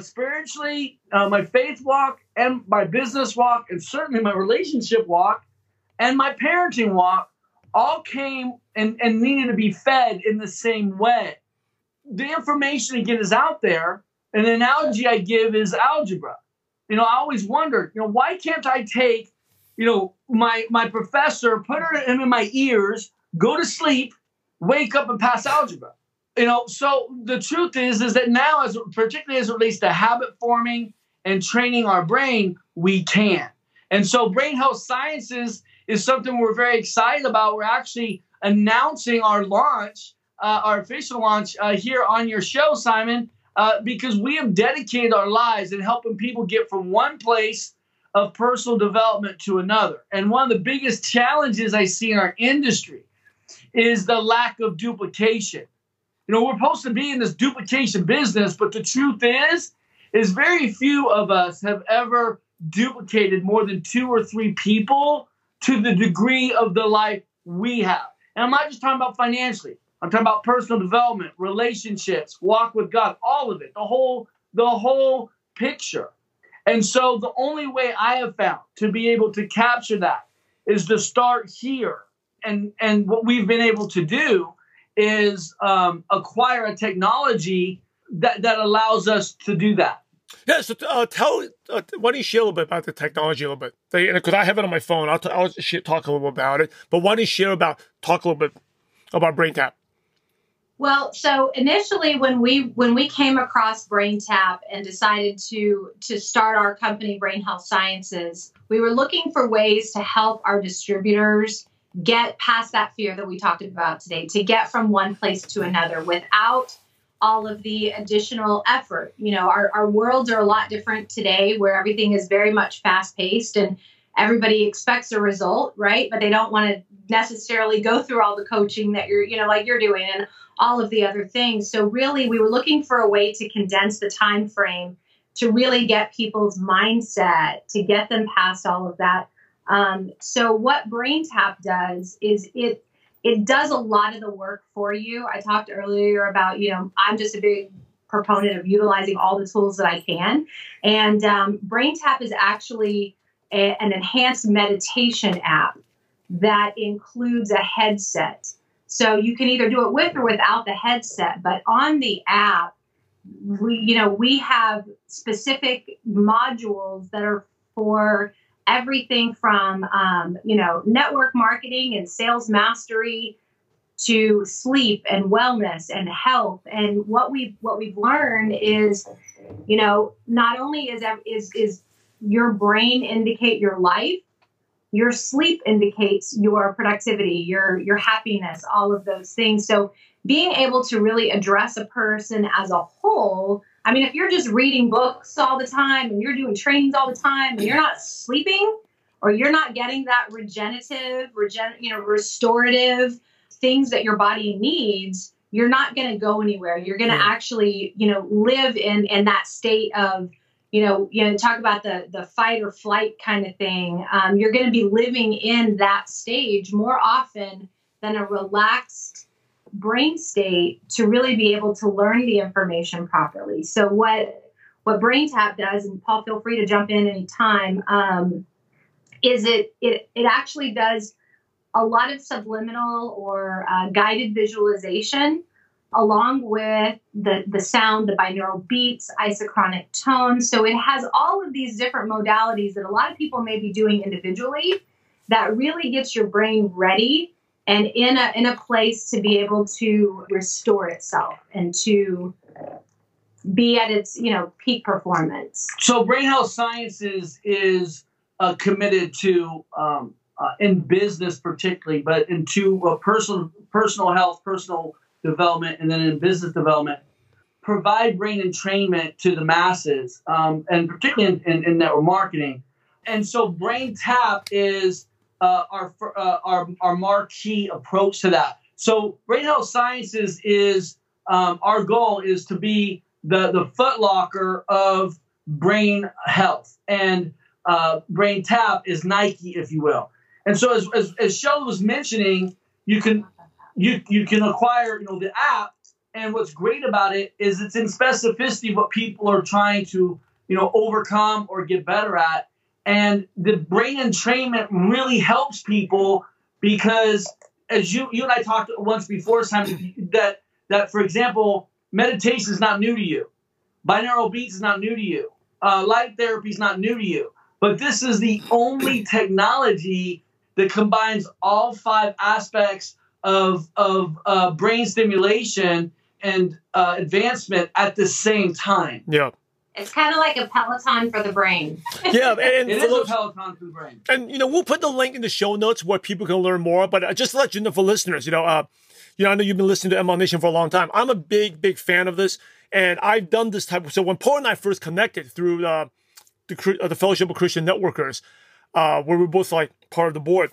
spiritually, my faith walk, and my business walk, and certainly my relationship walk, and my parenting walk all came and needed to be fed in the same way. The information, again, is out there, and the analogy I give is algebra. I always wondered, why can't I take, my professor, put him in my ears, go to sleep, wake up and pass algebra? So the truth is that now, particularly as it relates to habit forming and training our brain, we can. And so Brain Health Sciences is something we're very excited about. We're actually announcing our launch, our official launch here on your show, Simon, because we have dedicated our lives in helping people get from one place of personal development to another. And one of the biggest challenges I see in our industry is the lack of duplication. We're supposed to be in this duplication business, but the truth is very few of us have ever duplicated more than 2 or 3 people to the degree of the life we have. And I'm not just talking about financially. I'm talking about personal development, relationships, walk with God, all of it, the whole picture. And so the only way I have found to be able to capture that is to start here. And what we've been able to do is acquire a technology that allows us to do that. Yeah, so why don't you share a little bit about the technology a little bit? Because I have it on my phone. I'll talk a little bit about it. But why don't you talk a little bit about BrainTap? Well, so initially when we came across BrainTap and decided to start our company, Brain Health Sciences, we were looking for ways to help our distributors get past that fear that we talked about today, to get from one place to another without all of the additional effort. Our worlds are a lot different today, where everything is very much fast-paced and everybody expects a result, right? But they don't want to necessarily go through all the coaching that you're doing and all of the other things. So really, we were looking for a way to condense the time frame to really get people's mindset, to get them past all of that. So what BrainTap does is it does a lot of the work for you. I talked earlier about, I'm just a big proponent of utilizing all the tools that I can. And BrainTap is actually an enhanced meditation app that includes a headset. So you can either do it with or without the headset, but on the app, we have specific modules that are for everything from, network marketing and sales mastery to sleep and wellness and health. And what we've learned is, not only is your brain indicate your life, your sleep indicates your productivity, your happiness, all of those things. So being able to really address a person as a whole. I mean, if you're just reading books all the time and you're doing trainings all the time and you're not sleeping or you're not getting that restorative things that your body needs, you're not going to go anywhere. You're going to actually, live in that state of, talk about the fight or flight kind of thing. You're going to be living in that stage more often than a relaxed brain state to really be able to learn the information properly. So what BrainTap does, and Paul, feel free to jump in anytime, is it actually does a lot of subliminal or guided visualization, along with the sound, the binaural beats, isochronic tone. So it has all of these different modalities that a lot of people may be doing individually that really gets your brain ready and in a place to be able to restore itself and to be at its, peak performance. So Brain Health Sciences is committed to, in business particularly, but into personal health, personal development, and then in business development, provide brain entrainment to the masses, and particularly in network marketing. And so BrainTap is our marquee approach to that. So Brain Health Sciences is, our goal is to be the Foot Locker of brain health, and BrainTap is Nike, if you will. And so as Shelda was mentioning, you can acquire, the app, and what's great about it is it's in specificity what people are trying to, overcome or get better at. And the brain entrainment really helps people because, as you and I talked once before, Simon, that for example, meditation is not new to you. Binaural beats is not new to you. Light therapy is not new to you. But this is the only technology that combines all five aspects of brain stimulation and advancement at the same time. Yeah. It's kind of like a Peloton for the brain. Yeah, and it is a Peloton for the brain. And we'll put the link in the show notes where people can learn more. But just to let you know, for listeners, I know you've been listening to ML Nation for a long time. I'm a big fan of this, and I've done this type. So when Paul and I first connected through the Fellowship of Christian Networkers, where we were both part of the board.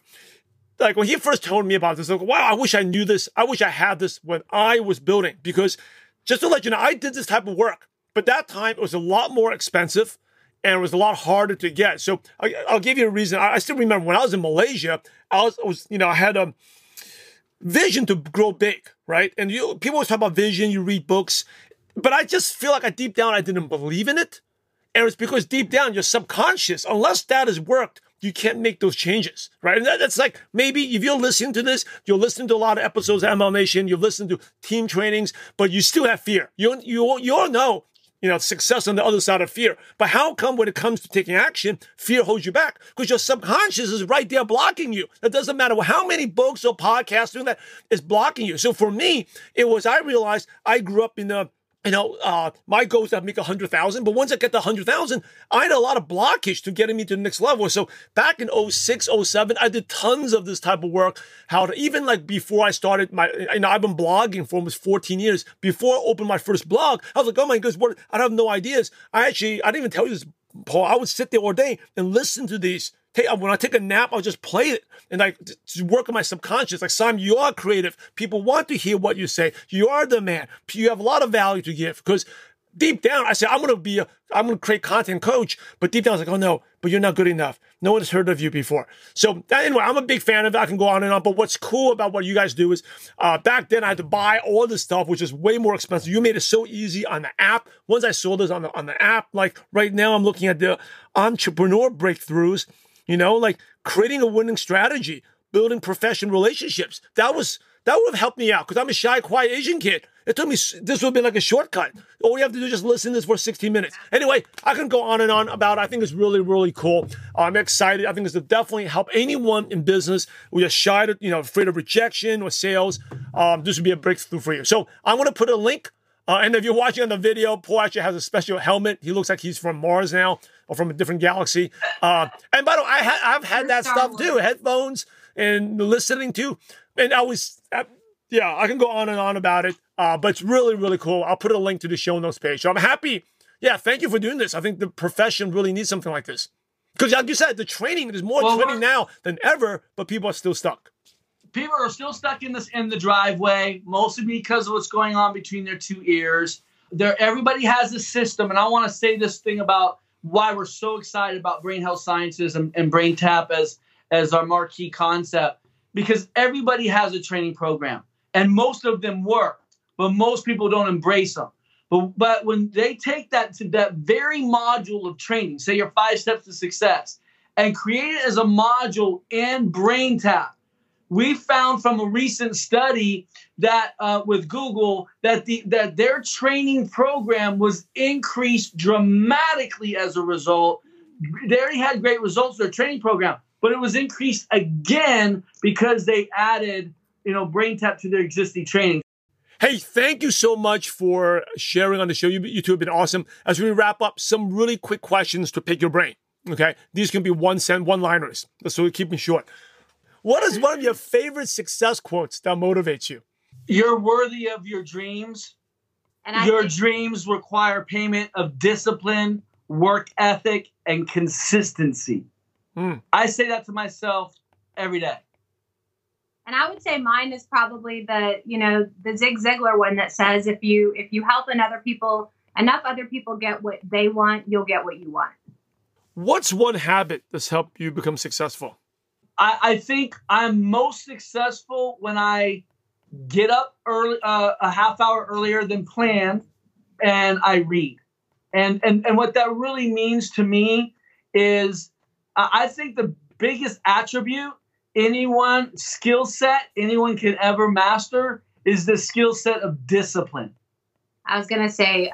Like when he first told me about this, I was like, wow, I wish I knew this. I wish I had this when I was building, because just to let you know, I did this type of work, but that time it was a lot more expensive and it was a lot harder to get. So I'll give you a reason. I still remember when I was in Malaysia, I had a vision to grow big, right? And people always talk about vision, you read books, but I just feel like deep down, I didn't believe in it. And it's because deep down, your subconscious, unless that has worked, you can't make those changes, right? And that's like, maybe if you're listening to this, you'll listen to a lot of episodes of ML Nation, you've listened to team trainings, but you still have fear. You all know, success on the other side of fear. But how come when it comes to taking action, fear holds you back? Because your subconscious is right there blocking you. It doesn't matter how many books or podcasts doing that is blocking you. So for me, I realized I grew up in the, my goal is to make 100,000, but once I get to 100,000, I had a lot of blockage to getting me to the next level. So back in 06, 07, I did tons of this type of work. How to, even before I started my, I've been blogging for almost 14 years. Before I opened my first blog, I was like, oh my goodness, what? I have no ideas. I didn't even tell you this, Paul. I would sit there all day and listen to these. Hey, when I take a nap, I'll just play it and work on my subconscious. Simon, you are creative. People want to hear what you say. You are the man. You have a lot of value to give, because deep down, I say, I'm going to create content coach. But deep down, it's like, oh no, but you're not good enough. No one has heard of you before. So anyway, I'm a big fan of it. I can go on and on. But what's cool about what you guys do is back then I had to buy all this stuff, which is way more expensive. You made it so easy on the app. Once I saw this on the app, right now I'm looking at the entrepreneur breakthroughs. Creating a winning strategy, building professional relationships. That would have helped me out, because I'm a shy, quiet Asian kid. It took me, this would have been like a shortcut. All you have to do is just listen to this for 16 minutes. Anyway, I can go on and on about it. I think it's really, really cool. I'm excited. I think this will definitely help anyone in business who is shy, afraid of rejection or sales. This would be a breakthrough for you. So I'm going to put a link. And if you're watching on the video, Paul actually has a special helmet. He looks like he's from Mars now, or from a different galaxy. And by the way, I've had that stuff too, headphones and listening to. And I can go on and on about it. But it's really, really cool. I'll put a link to the show notes page. So I'm happy. Yeah, thank you for doing this. I think the profession really needs something like this. Because like you said, the training, there's more training now than ever, but people are still stuck. People are still stuck in the driveway, mostly because of what's going on between their two ears. Everybody has a system, and I want to say this thing about why we're so excited about Brain Health Sciences and BrainTap as our marquee concept, because everybody has a training program, and most of them work, but most people don't embrace them. But when they take that very module of training, say your 5 steps to success, and create it as a module in BrainTap, We found from a recent study that with Google that their training program was increased dramatically as a result. They already had great results with their training program, but it was increased again because they added, BrainTap to their existing training. Hey, thank you so much for sharing on the show. You two have been awesome. As we wrap up, some really quick questions to pick your brain. Okay, these can be one-liners, so we keep them short. What is one of your favorite success quotes that motivates you? You're worthy of your dreams. Your dreams require payment of discipline, work ethic, and consistency. I say that to myself every day. And I would say mine is probably the Zig Ziglar one that says, if you help enough other people get what they want, you'll get what you want. What's one habit that's helped you become successful? I think I'm most successful when I get up early, a half hour earlier than planned, and I read. And what that really means to me is I think the biggest attribute anyone can ever master is the skill set of discipline. I was going to say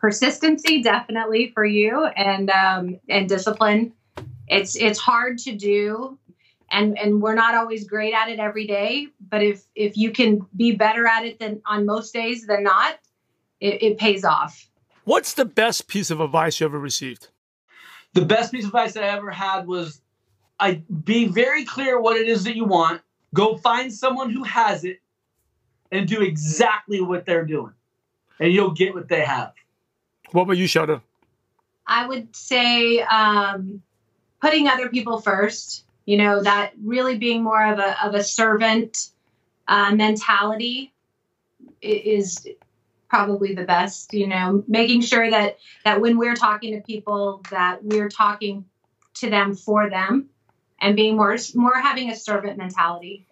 persistency, definitely for you, and discipline. It's hard to do, and we're not always great at it every day. But if you can be better at it than on most days than not, it pays off. What's the best piece of advice you ever received? The best piece of advice I ever had was, be very clear what it is that you want. Go find someone who has it and do exactly what they're doing, and you'll get what they have. What about you, Shelda? I would say putting other people first, that really being more of a servant mentality is probably the best, making sure that when we're talking to people that we're talking to them for them. And being more having a servant mentality.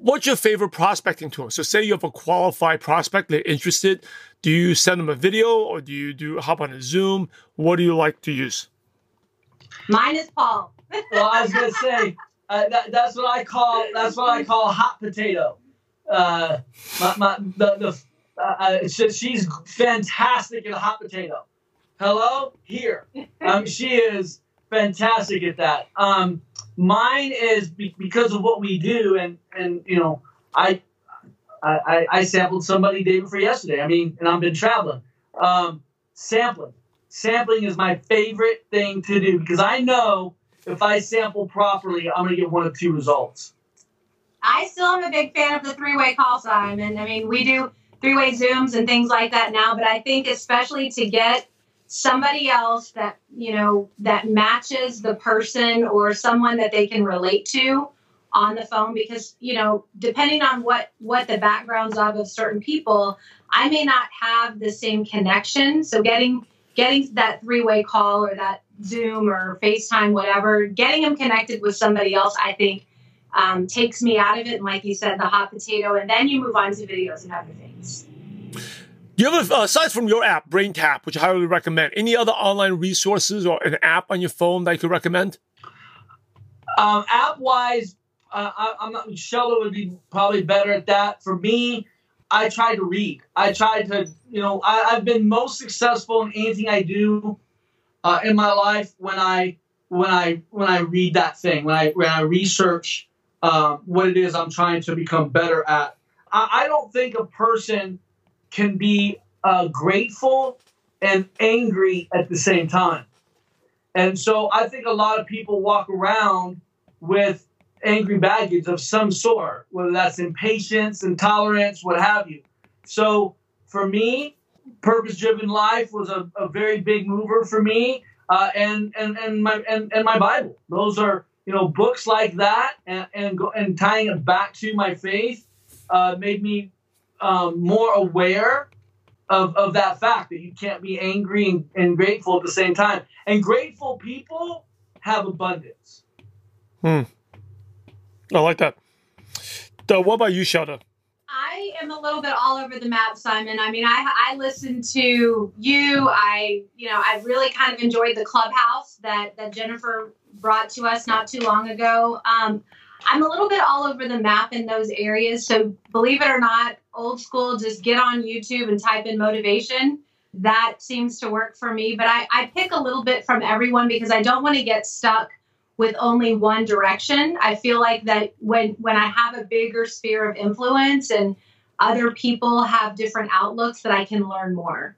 What's your favorite prospecting tool? So say you have a qualified prospect, they're interested. Do you send them a video or do you hop on a Zoom? What do you like to use? Mine is Paul. Well, I was going to say, that's what I call hot potato. She's fantastic at a hot potato. Hello? Here. She is fantastic at that. Mine is because of what we do, and I sampled somebody day before yesterday. And I've been traveling. Sampling is my favorite thing to do because I know if I sample properly, I'm going to get one of two results. I still am a big fan of the three-way call, Simon. We do three-way Zooms and things like that now, but I think especially to get somebody else that matches the person or someone that they can relate to on the phone, because, depending on what the backgrounds of certain people, I may not have the same connection. So getting that three-way call or that Zoom or FaceTime, whatever, getting them connected with somebody else, I think takes me out of it. And like you said, the hot potato, and then you move on to videos and other things. You have, aside from your app, BrainTap, which I highly recommend, any other online resources or an app on your phone that you could recommend? App-wise, Shelda would be probably better at that. For me, I try to read. I try to, I've been most successful in anything I do in my life when I read that thing, when I research what it is I'm trying to become better at. I don't think a person can be grateful and angry at the same time. And so I think a lot of people walk around with angry baggage of some sort, whether that's impatience, intolerance, what have you. So for me, Purpose Driven Life was a very big mover for me, and my Bible. Those are, books like that and tying it back to my faith made me more aware of that fact that you can't be angry and grateful at the same time. And grateful people have abundance. I like that. So what about you, Shelda? I am a little bit all over the map, Simon. I listen to you. I really kind of enjoyed the Clubhouse that Jennifer brought to us not too long ago. I'm a little bit all over the map in those areas. So believe it or not, old school, just get on YouTube and type in motivation. That seems to work for me. But I pick a little bit from everyone because I don't want to get stuck with only one direction. I feel like that when I have a bigger sphere of influence and other people have different outlooks, that I can learn more.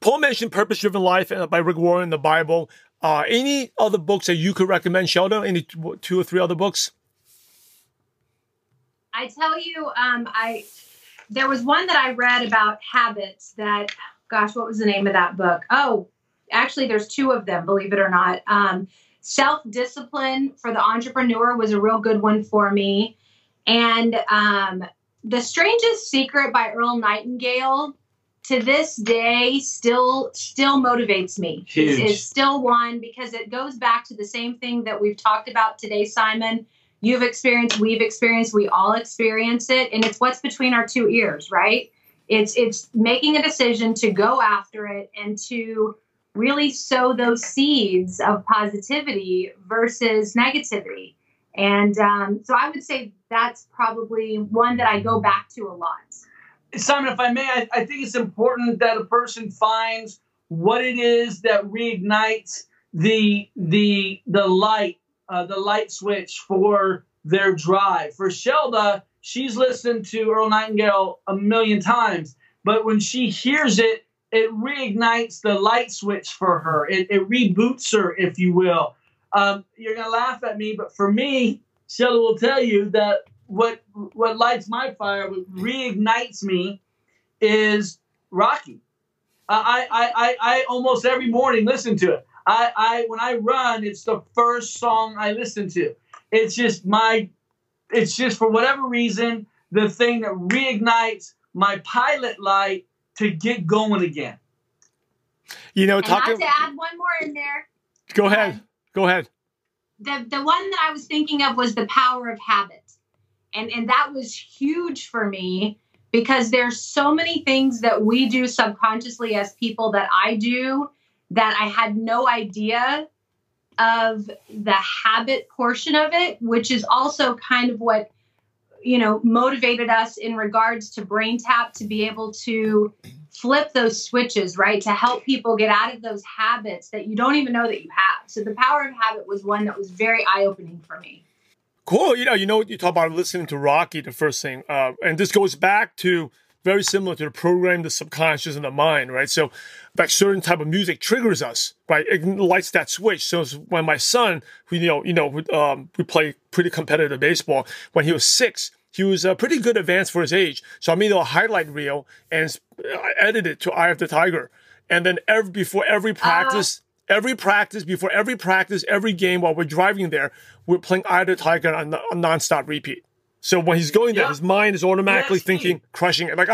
Paul mentioned Purpose Driven Life by Rick Warren in the Bible. Any other books that you could recommend, Shelda? Any two or three other books? I tell you, there was one that I read about habits that, gosh, what was the name of that book? Oh, actually, there's two of them, believe it or not. Self-Discipline for the Entrepreneur was a real good one for me. And The Strangest Secret by Earl Nightingale, to this day, still motivates me. It's still one because it goes back to the same thing that we've talked about today, Simon. You've experienced, we've experienced, we all experience it. And it's what's between our two ears, right? It's making a decision to go after it and to really sow those seeds of positivity versus negativity. And so I would say that's probably one that I go back to a lot. Simon, if I may, I think it's important that a person finds what it is that reignites the light switch for their drive. For Shelda, she's listened to Earl Nightingale a million times, but when she hears it, it reignites the light switch for her. It reboots her, if you will. You're going to laugh at me, but for me, Shelda will tell you that what lights my fire, what reignites me, is Rocky. I almost every morning listen to it. When I run, it's the first song I listen to. It's just for whatever reason, the thing that reignites my pilot light to get going again. You know, I have to add one more in there. Go ahead. The one that I was thinking of was The Power of Habit. And that was huge for me because there's so many things that we do subconsciously as people that I do that I had no idea of the habit portion of it, which is also kind of what, you know, motivated us in regards to BrainTap to be able to flip those switches, right? To help people get out of those habits that you don't even know that you have. So The Power of Habit was one that was very eye-opening for me. Cool. You know, you talk about listening to Rocky, the first thing. And this goes back to very similar to the program, the subconscious and the mind, right? So like certain type of music triggers us, right? It lights that switch. So when my son, who, we play pretty competitive baseball, when he was 6, he was pretty good advanced for his age. So I made a highlight reel and I edited it to Eye of the Tiger. And then before every practice, every game while we're driving there, we're playing Eye of the Tiger on a nonstop repeat. So when he's going there, his mind is automatically thinking, crushing it. Like,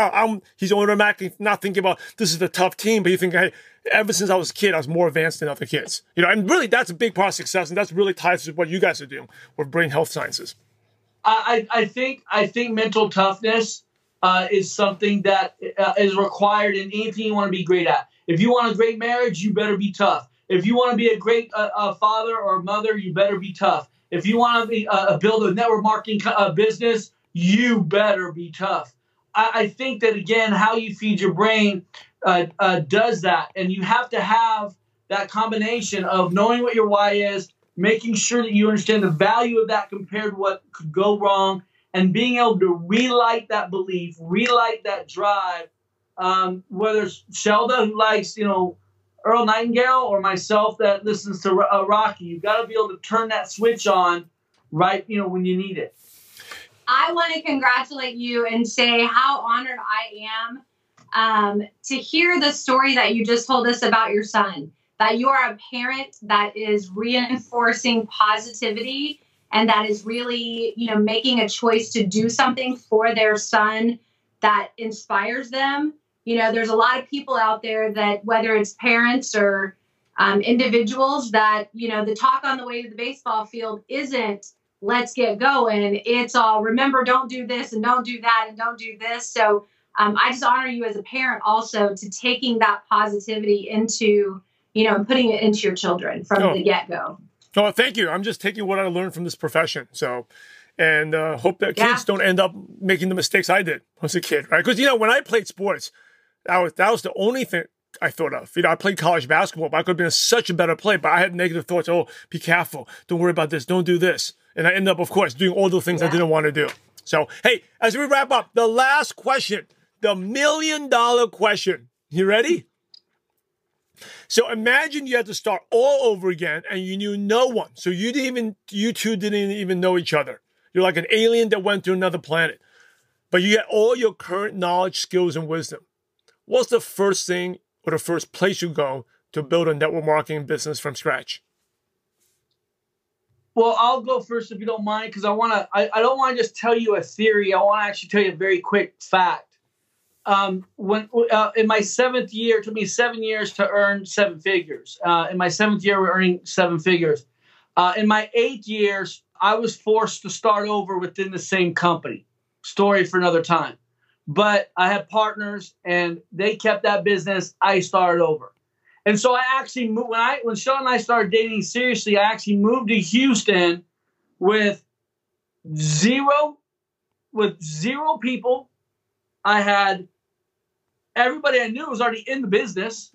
he's automatically not thinking about, this is the tough team, but you think, hey, ever since I was a kid, I was more advanced than other kids. You know, and really that's a big part of success, and that's really tied to what you guys are doing with Brain Health Sciences. I think mental toughness is something that is required in anything you want to be great at. If you want a great marriage, you better be tough. If you want to be a great father or mother, you better be tough. If you want to build a network marketing business, you better be tough. I think that, again, how you feed your brain does that. And you have to have that combination of knowing what your why is, making sure that you understand the value of that compared to what could go wrong, and being able to relight that belief, relight that drive, whether it's Shelda who likes, Earl Nightingale or myself that listens to Rocky. You've got to be able to turn that switch on right, when you need it. I want to congratulate you and say how honored I am to hear the story that you just told us about your son, that you are a parent that is reinforcing positivity and that is really, making a choice to do something for their son that inspires them. There's a lot of people out there that, whether it's parents or individuals, that, the talk on the way to the baseball field isn't, let's get going. It's all, remember, don't do this and don't do that and don't do this. So I just honor you as a parent also to taking that positivity into, and putting it into your children from the get-go. Oh, thank you. I'm just taking what I learned from this profession. So, and hope that kids don't end up making the mistakes I did as a kid, right? Because, you know, when I played sports, that was the only thing I thought of. You know, I played college basketball, but I could have been such a better player, but I had negative thoughts. Oh, be careful. Don't worry about this. Don't do this. And I ended up, of course, doing all the things I didn't want to do. So, hey, as we wrap up, the last question, the $1 million question. You ready? So imagine you had to start all over again and you knew no one. So you two didn't even know each other. You're like an alien that went to another planet, but you had all your current knowledge, skills, and wisdom. What's the first thing or the first place you go to build a network marketing business from scratch? Well, I'll go first if you don't mind, because I don't want to just tell you a theory. I want to actually tell you a very quick fact. In my seventh year, it took me 7 years to earn seven figures. In my seventh year, we're earning seven figures. In my 8 years, I was forced to start over within the same company. Story for another time. But I had partners and they kept that business. I started over. And so I actually moved, when Shelda and I started dating seriously, I actually moved to Houston with zero people. I had everybody I knew was already in the business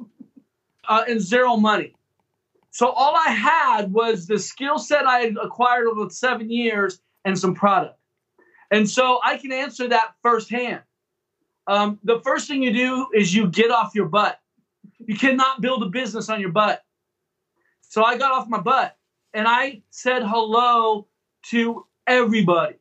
and zero money. So all I had was the skill set I had acquired over 7 years and some product. And so I can answer that firsthand. The first thing you do is you get off your butt. You cannot build a business on your butt. So I got off my butt and I said hello to everybody.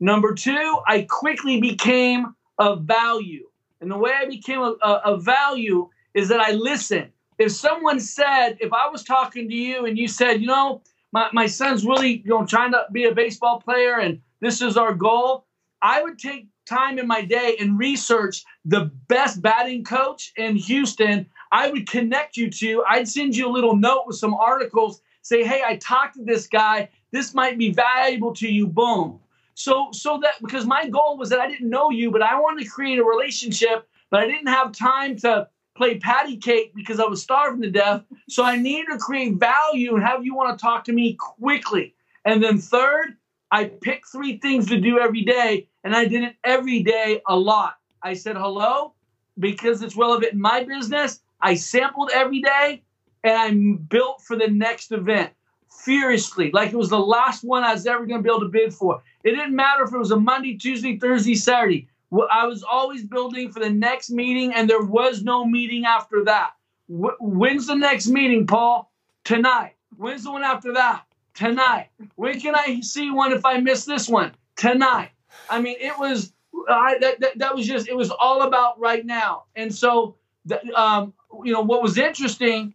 Number two, I quickly became a value. And the way I became a value is that I listened. If someone said, if I was talking to you and you said, you know, my son's really trying to be a baseball player and this is our goal, I would take time in my day and research the best batting coach in Houston. I would connect you to, I'd send you a little note with some articles, say, hey, I talked to this guy. This might be valuable to you. Boom. So that, because my goal was that I didn't know you, but I wanted to create a relationship, but I didn't have time to play patty cake because I was starving to death. So I needed to create value and have you want to talk to me quickly. And then third, I picked three things to do every day, and I did it every day a lot. I said hello because it's relevant in my business. I sampled every day, and I built for the next event furiously, like it was the last one I was ever going to be able to bid for. It didn't matter if it was a Monday, Tuesday, Thursday, Saturday. I was always building for the next meeting, and there was no meeting after that. When's the next meeting, Paul? Tonight. When's the one after that? Tonight. When can I see one if I miss this one? Tonight. I mean, it was, that was just, it was all about right now. And so, what was interesting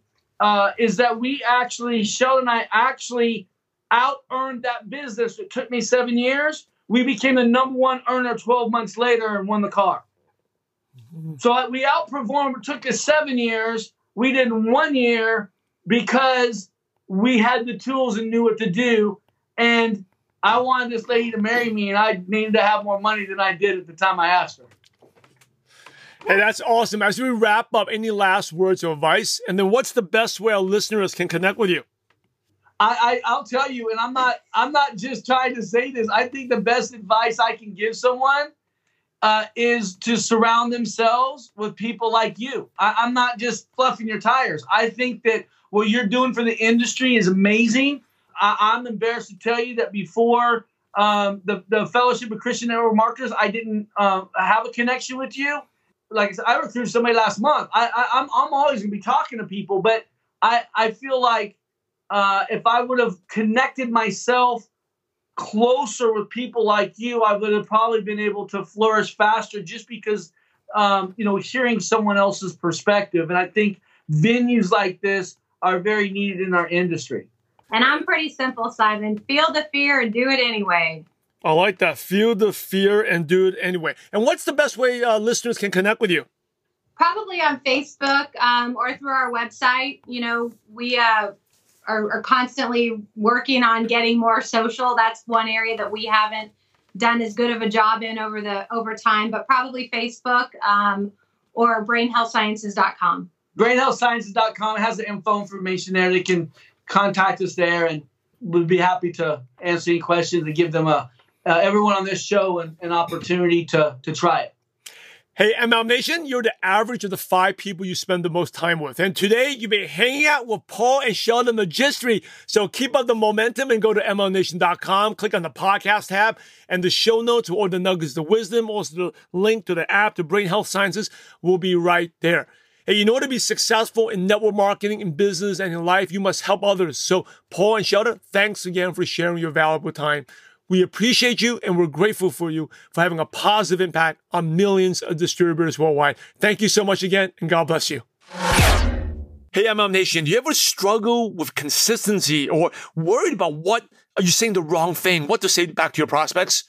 is that we actually, Shelda and I actually out-earned that business. It took me 7 years. We became the number one earner 12 months later and won the car. So we outperformed, it took us 7 years. We did 1 year because we had the tools and knew what to do. And I wanted this lady to marry me, and I needed to have more money than I did at the time I asked her. Hey, that's awesome. As we wrap up, any last words or advice? And then what's the best way our listeners can connect with you? I'll tell you, and I'm not just trying to say this. I think the best advice I can give someone is to surround themselves with people like you. I'm not just fluffing your tires. I think that what you're doing for the industry is amazing. I'm embarrassed to tell you that before the Fellowship of Christian Network Marketers, I didn't have a connection with you. Like I said, I recruited somebody last month. I'm always going to be talking to people, but I feel like if I would have connected myself closer with people like you, I would have probably been able to flourish faster just because, hearing someone else's perspective. And I think venues like this are very needed in our industry. And I'm pretty simple, Simon. Feel the fear and do it anyway. I like that. Feel the fear and do it anyway. And what's the best way listeners can connect with you? Probably on Facebook or through our website. You know, we are constantly working on getting more social. That's one area that we haven't done as good of a job in over time, but probably Facebook or BrainHealthSciences.com. BrainHealthSciences.com has the info information there. They can contact us there. And would be happy to answer any questions and give them everyone on this show an opportunity to try it. Hey, ML Nation, you're the average of the 5 people you spend the most time with. And today you've been hanging out with Paul and Shelda Magistri. So keep up the momentum and go to mlnation.com, click on the podcast tab and the show notes with all the nuggets of wisdom. Also the link to the app to Brain Health Sciences will be right there. Hey, in order to be successful in network marketing, in business and in life, you must help others. So Paul and Shelda, thanks again for sharing your valuable time. We appreciate you and we're grateful for you for having a positive impact on millions of distributors worldwide. Thank you so much again and God bless you. Hey, MLM Nation, do you ever struggle with consistency or worried about what are you saying the wrong thing, what to say back to your prospects?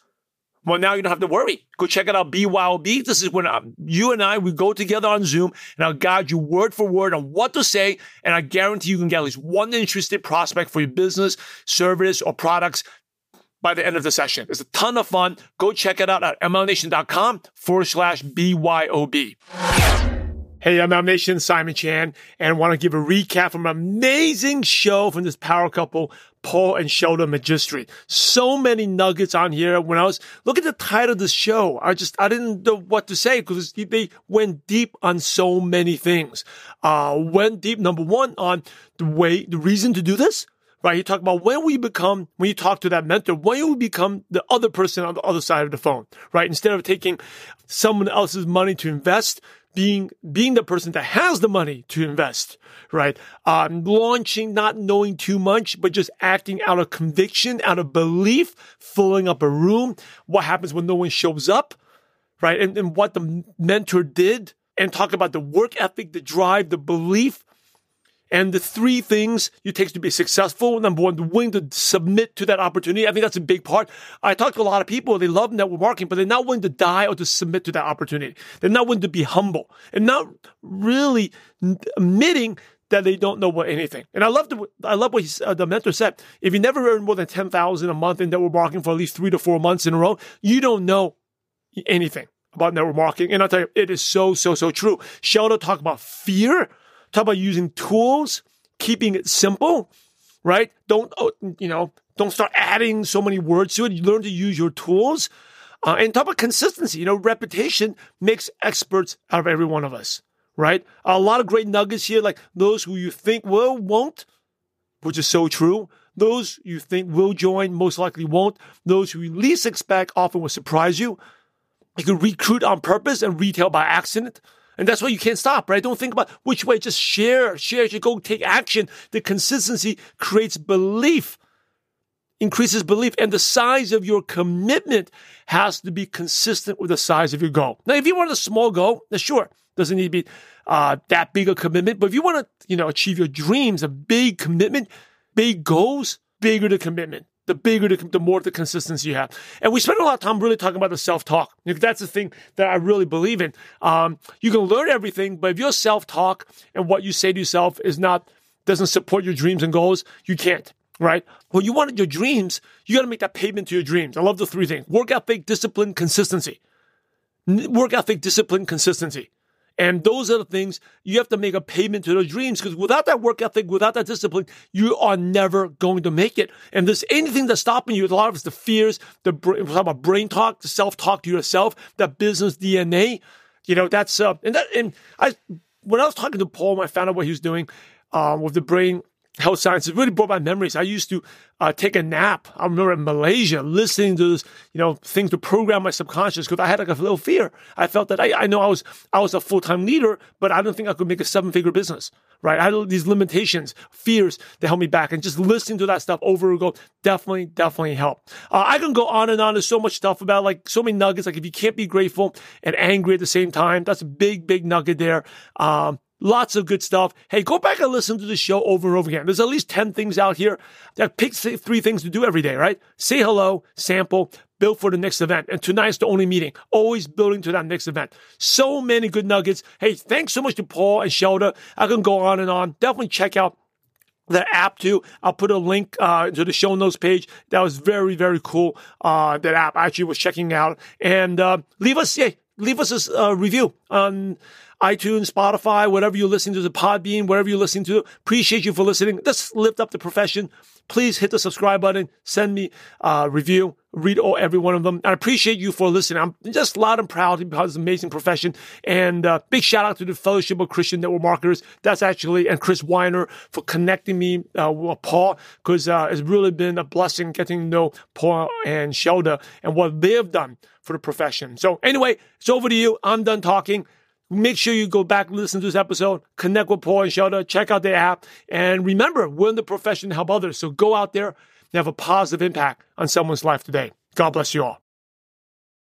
Well, now you don't have to worry. Go check it out, BYOB. This is when you and I, we go together on Zoom and I'll guide you word for word on what to say. And I guarantee you can get at least one interested prospect for your business, service, or products by the end of the session. It's a ton of fun. Go check it out at mlnation.com/BYOB. Hey, MLM Nation, Simon Chan, and I want to give a recap from an amazing show from this power couple, Paul and Shelda Magistri. So many nuggets on here. When I was looking at the title of the show, I didn't know what to say because they went deep on so many things. Went deep, number one, on the reason to do this. Right, you talk about when you talk to that mentor, when you become the other person on the other side of the phone, right? Instead of taking someone else's money to invest, being the person that has the money to invest, right? Launching, not knowing too much, but just acting out of conviction, out of belief, filling up a room. What happens when no one shows up, right? And what the mentor did, and talk about the work ethic, the drive, the belief. And the 3 things it takes to be successful. Number one, the willing to submit to that opportunity. I think that's a big part. I talk to a lot of people. They love network marketing, but they're not willing to die or to submit to that opportunity. They're not willing to be humble and not really admitting that they don't know about anything. And I love what the mentor said. If you never earn more than $10,000 a month in network marketing for at least 3 to 4 months in a row, you don't know anything about network marketing. And I'll tell you, it is so, so, so true. Shelda talked about fear. Talk about using tools, keeping it simple, right? Don't start adding so many words to it. You learn to use your tools. And talk about consistency. Repetition makes experts out of every one of us, right? A lot of great nuggets here, like those who you think will, won't, which is so true. Those you think will join, most likely won't. Those who you least expect often will surprise you. You can recruit on purpose and retail by accident. And that's why you can't stop, right? Don't think about which way. Just share. You go take action. The consistency creates belief, increases belief. And the size of your commitment has to be consistent with the size of your goal. Now, if you want a small goal, then sure, doesn't need to be that big a commitment. But if you want to achieve your dreams, a big commitment, big goals, bigger the commitment. The bigger, the more the consistency you have. And we spend a lot of time really talking about the self-talk. That's the thing that I really believe in. You can learn everything, but if your self-talk and what you say to yourself doesn't support your dreams and goals, you can't, right? Well, you wanted your dreams, you got to make that pavement to your dreams. I love the 3 things. Work ethic, discipline, consistency. Work ethic, discipline, consistency. And those are the things you have to make a pavement to those dreams, because without that work ethic, without that discipline, you are never going to make it. And there's anything that's stopping you. A lot of it's the fears, we're talking about brain talk, the self-talk to yourself, that business DNA. When I was talking to Paul, I found out what he was doing with the Brain Health Sciences. It really brought my memories. I used to take a nap. I remember in Malaysia listening to this, things to program my subconscious because I had a little fear. I felt that I know I was a full-time leader, but I don't think I could make a 7-figure business, right? I had these limitations, fears that held me back, and just listening to that stuff over and over definitely helped. I can go on and on. There's so much stuff about so many nuggets. If you can't be grateful and angry at the same time, that's a big, big nugget there. Lots of good stuff. Hey, go back and listen to the show over and over again. There's at least 10 things out here that pick 3 things to do every day, right? Say hello, sample, build for the next event. And tonight's the only meeting. Always building to that next event. So many good nuggets. Hey, thanks so much to Paul and Shelda. I can go on and on. Definitely check out the app too. I'll put a link to the show notes page. That was very, very cool. That app I actually was checking out. And leave us a review on iTunes, Spotify, whatever you're listening to, the Podbean, whatever you're listening to. Appreciate you for listening. Let's lift up the profession. Please hit the subscribe button. Send me a review. Read every one of them. I appreciate you for listening. I'm just loud and proud because it's an amazing profession. And big shout out to the Fellowship of Christian Network Marketers. That's actually, and Chris Weiner for connecting me with Paul, because it's really been a blessing getting to know Paul and Shelda and what they've done for the profession. So anyway, it's over to you. I'm done talking. Make sure you go back and listen to this episode, connect with Paul and Shelda, check out their app. And remember, we're in the profession to help others. So go out there and have a positive impact on someone's life today. God bless you all.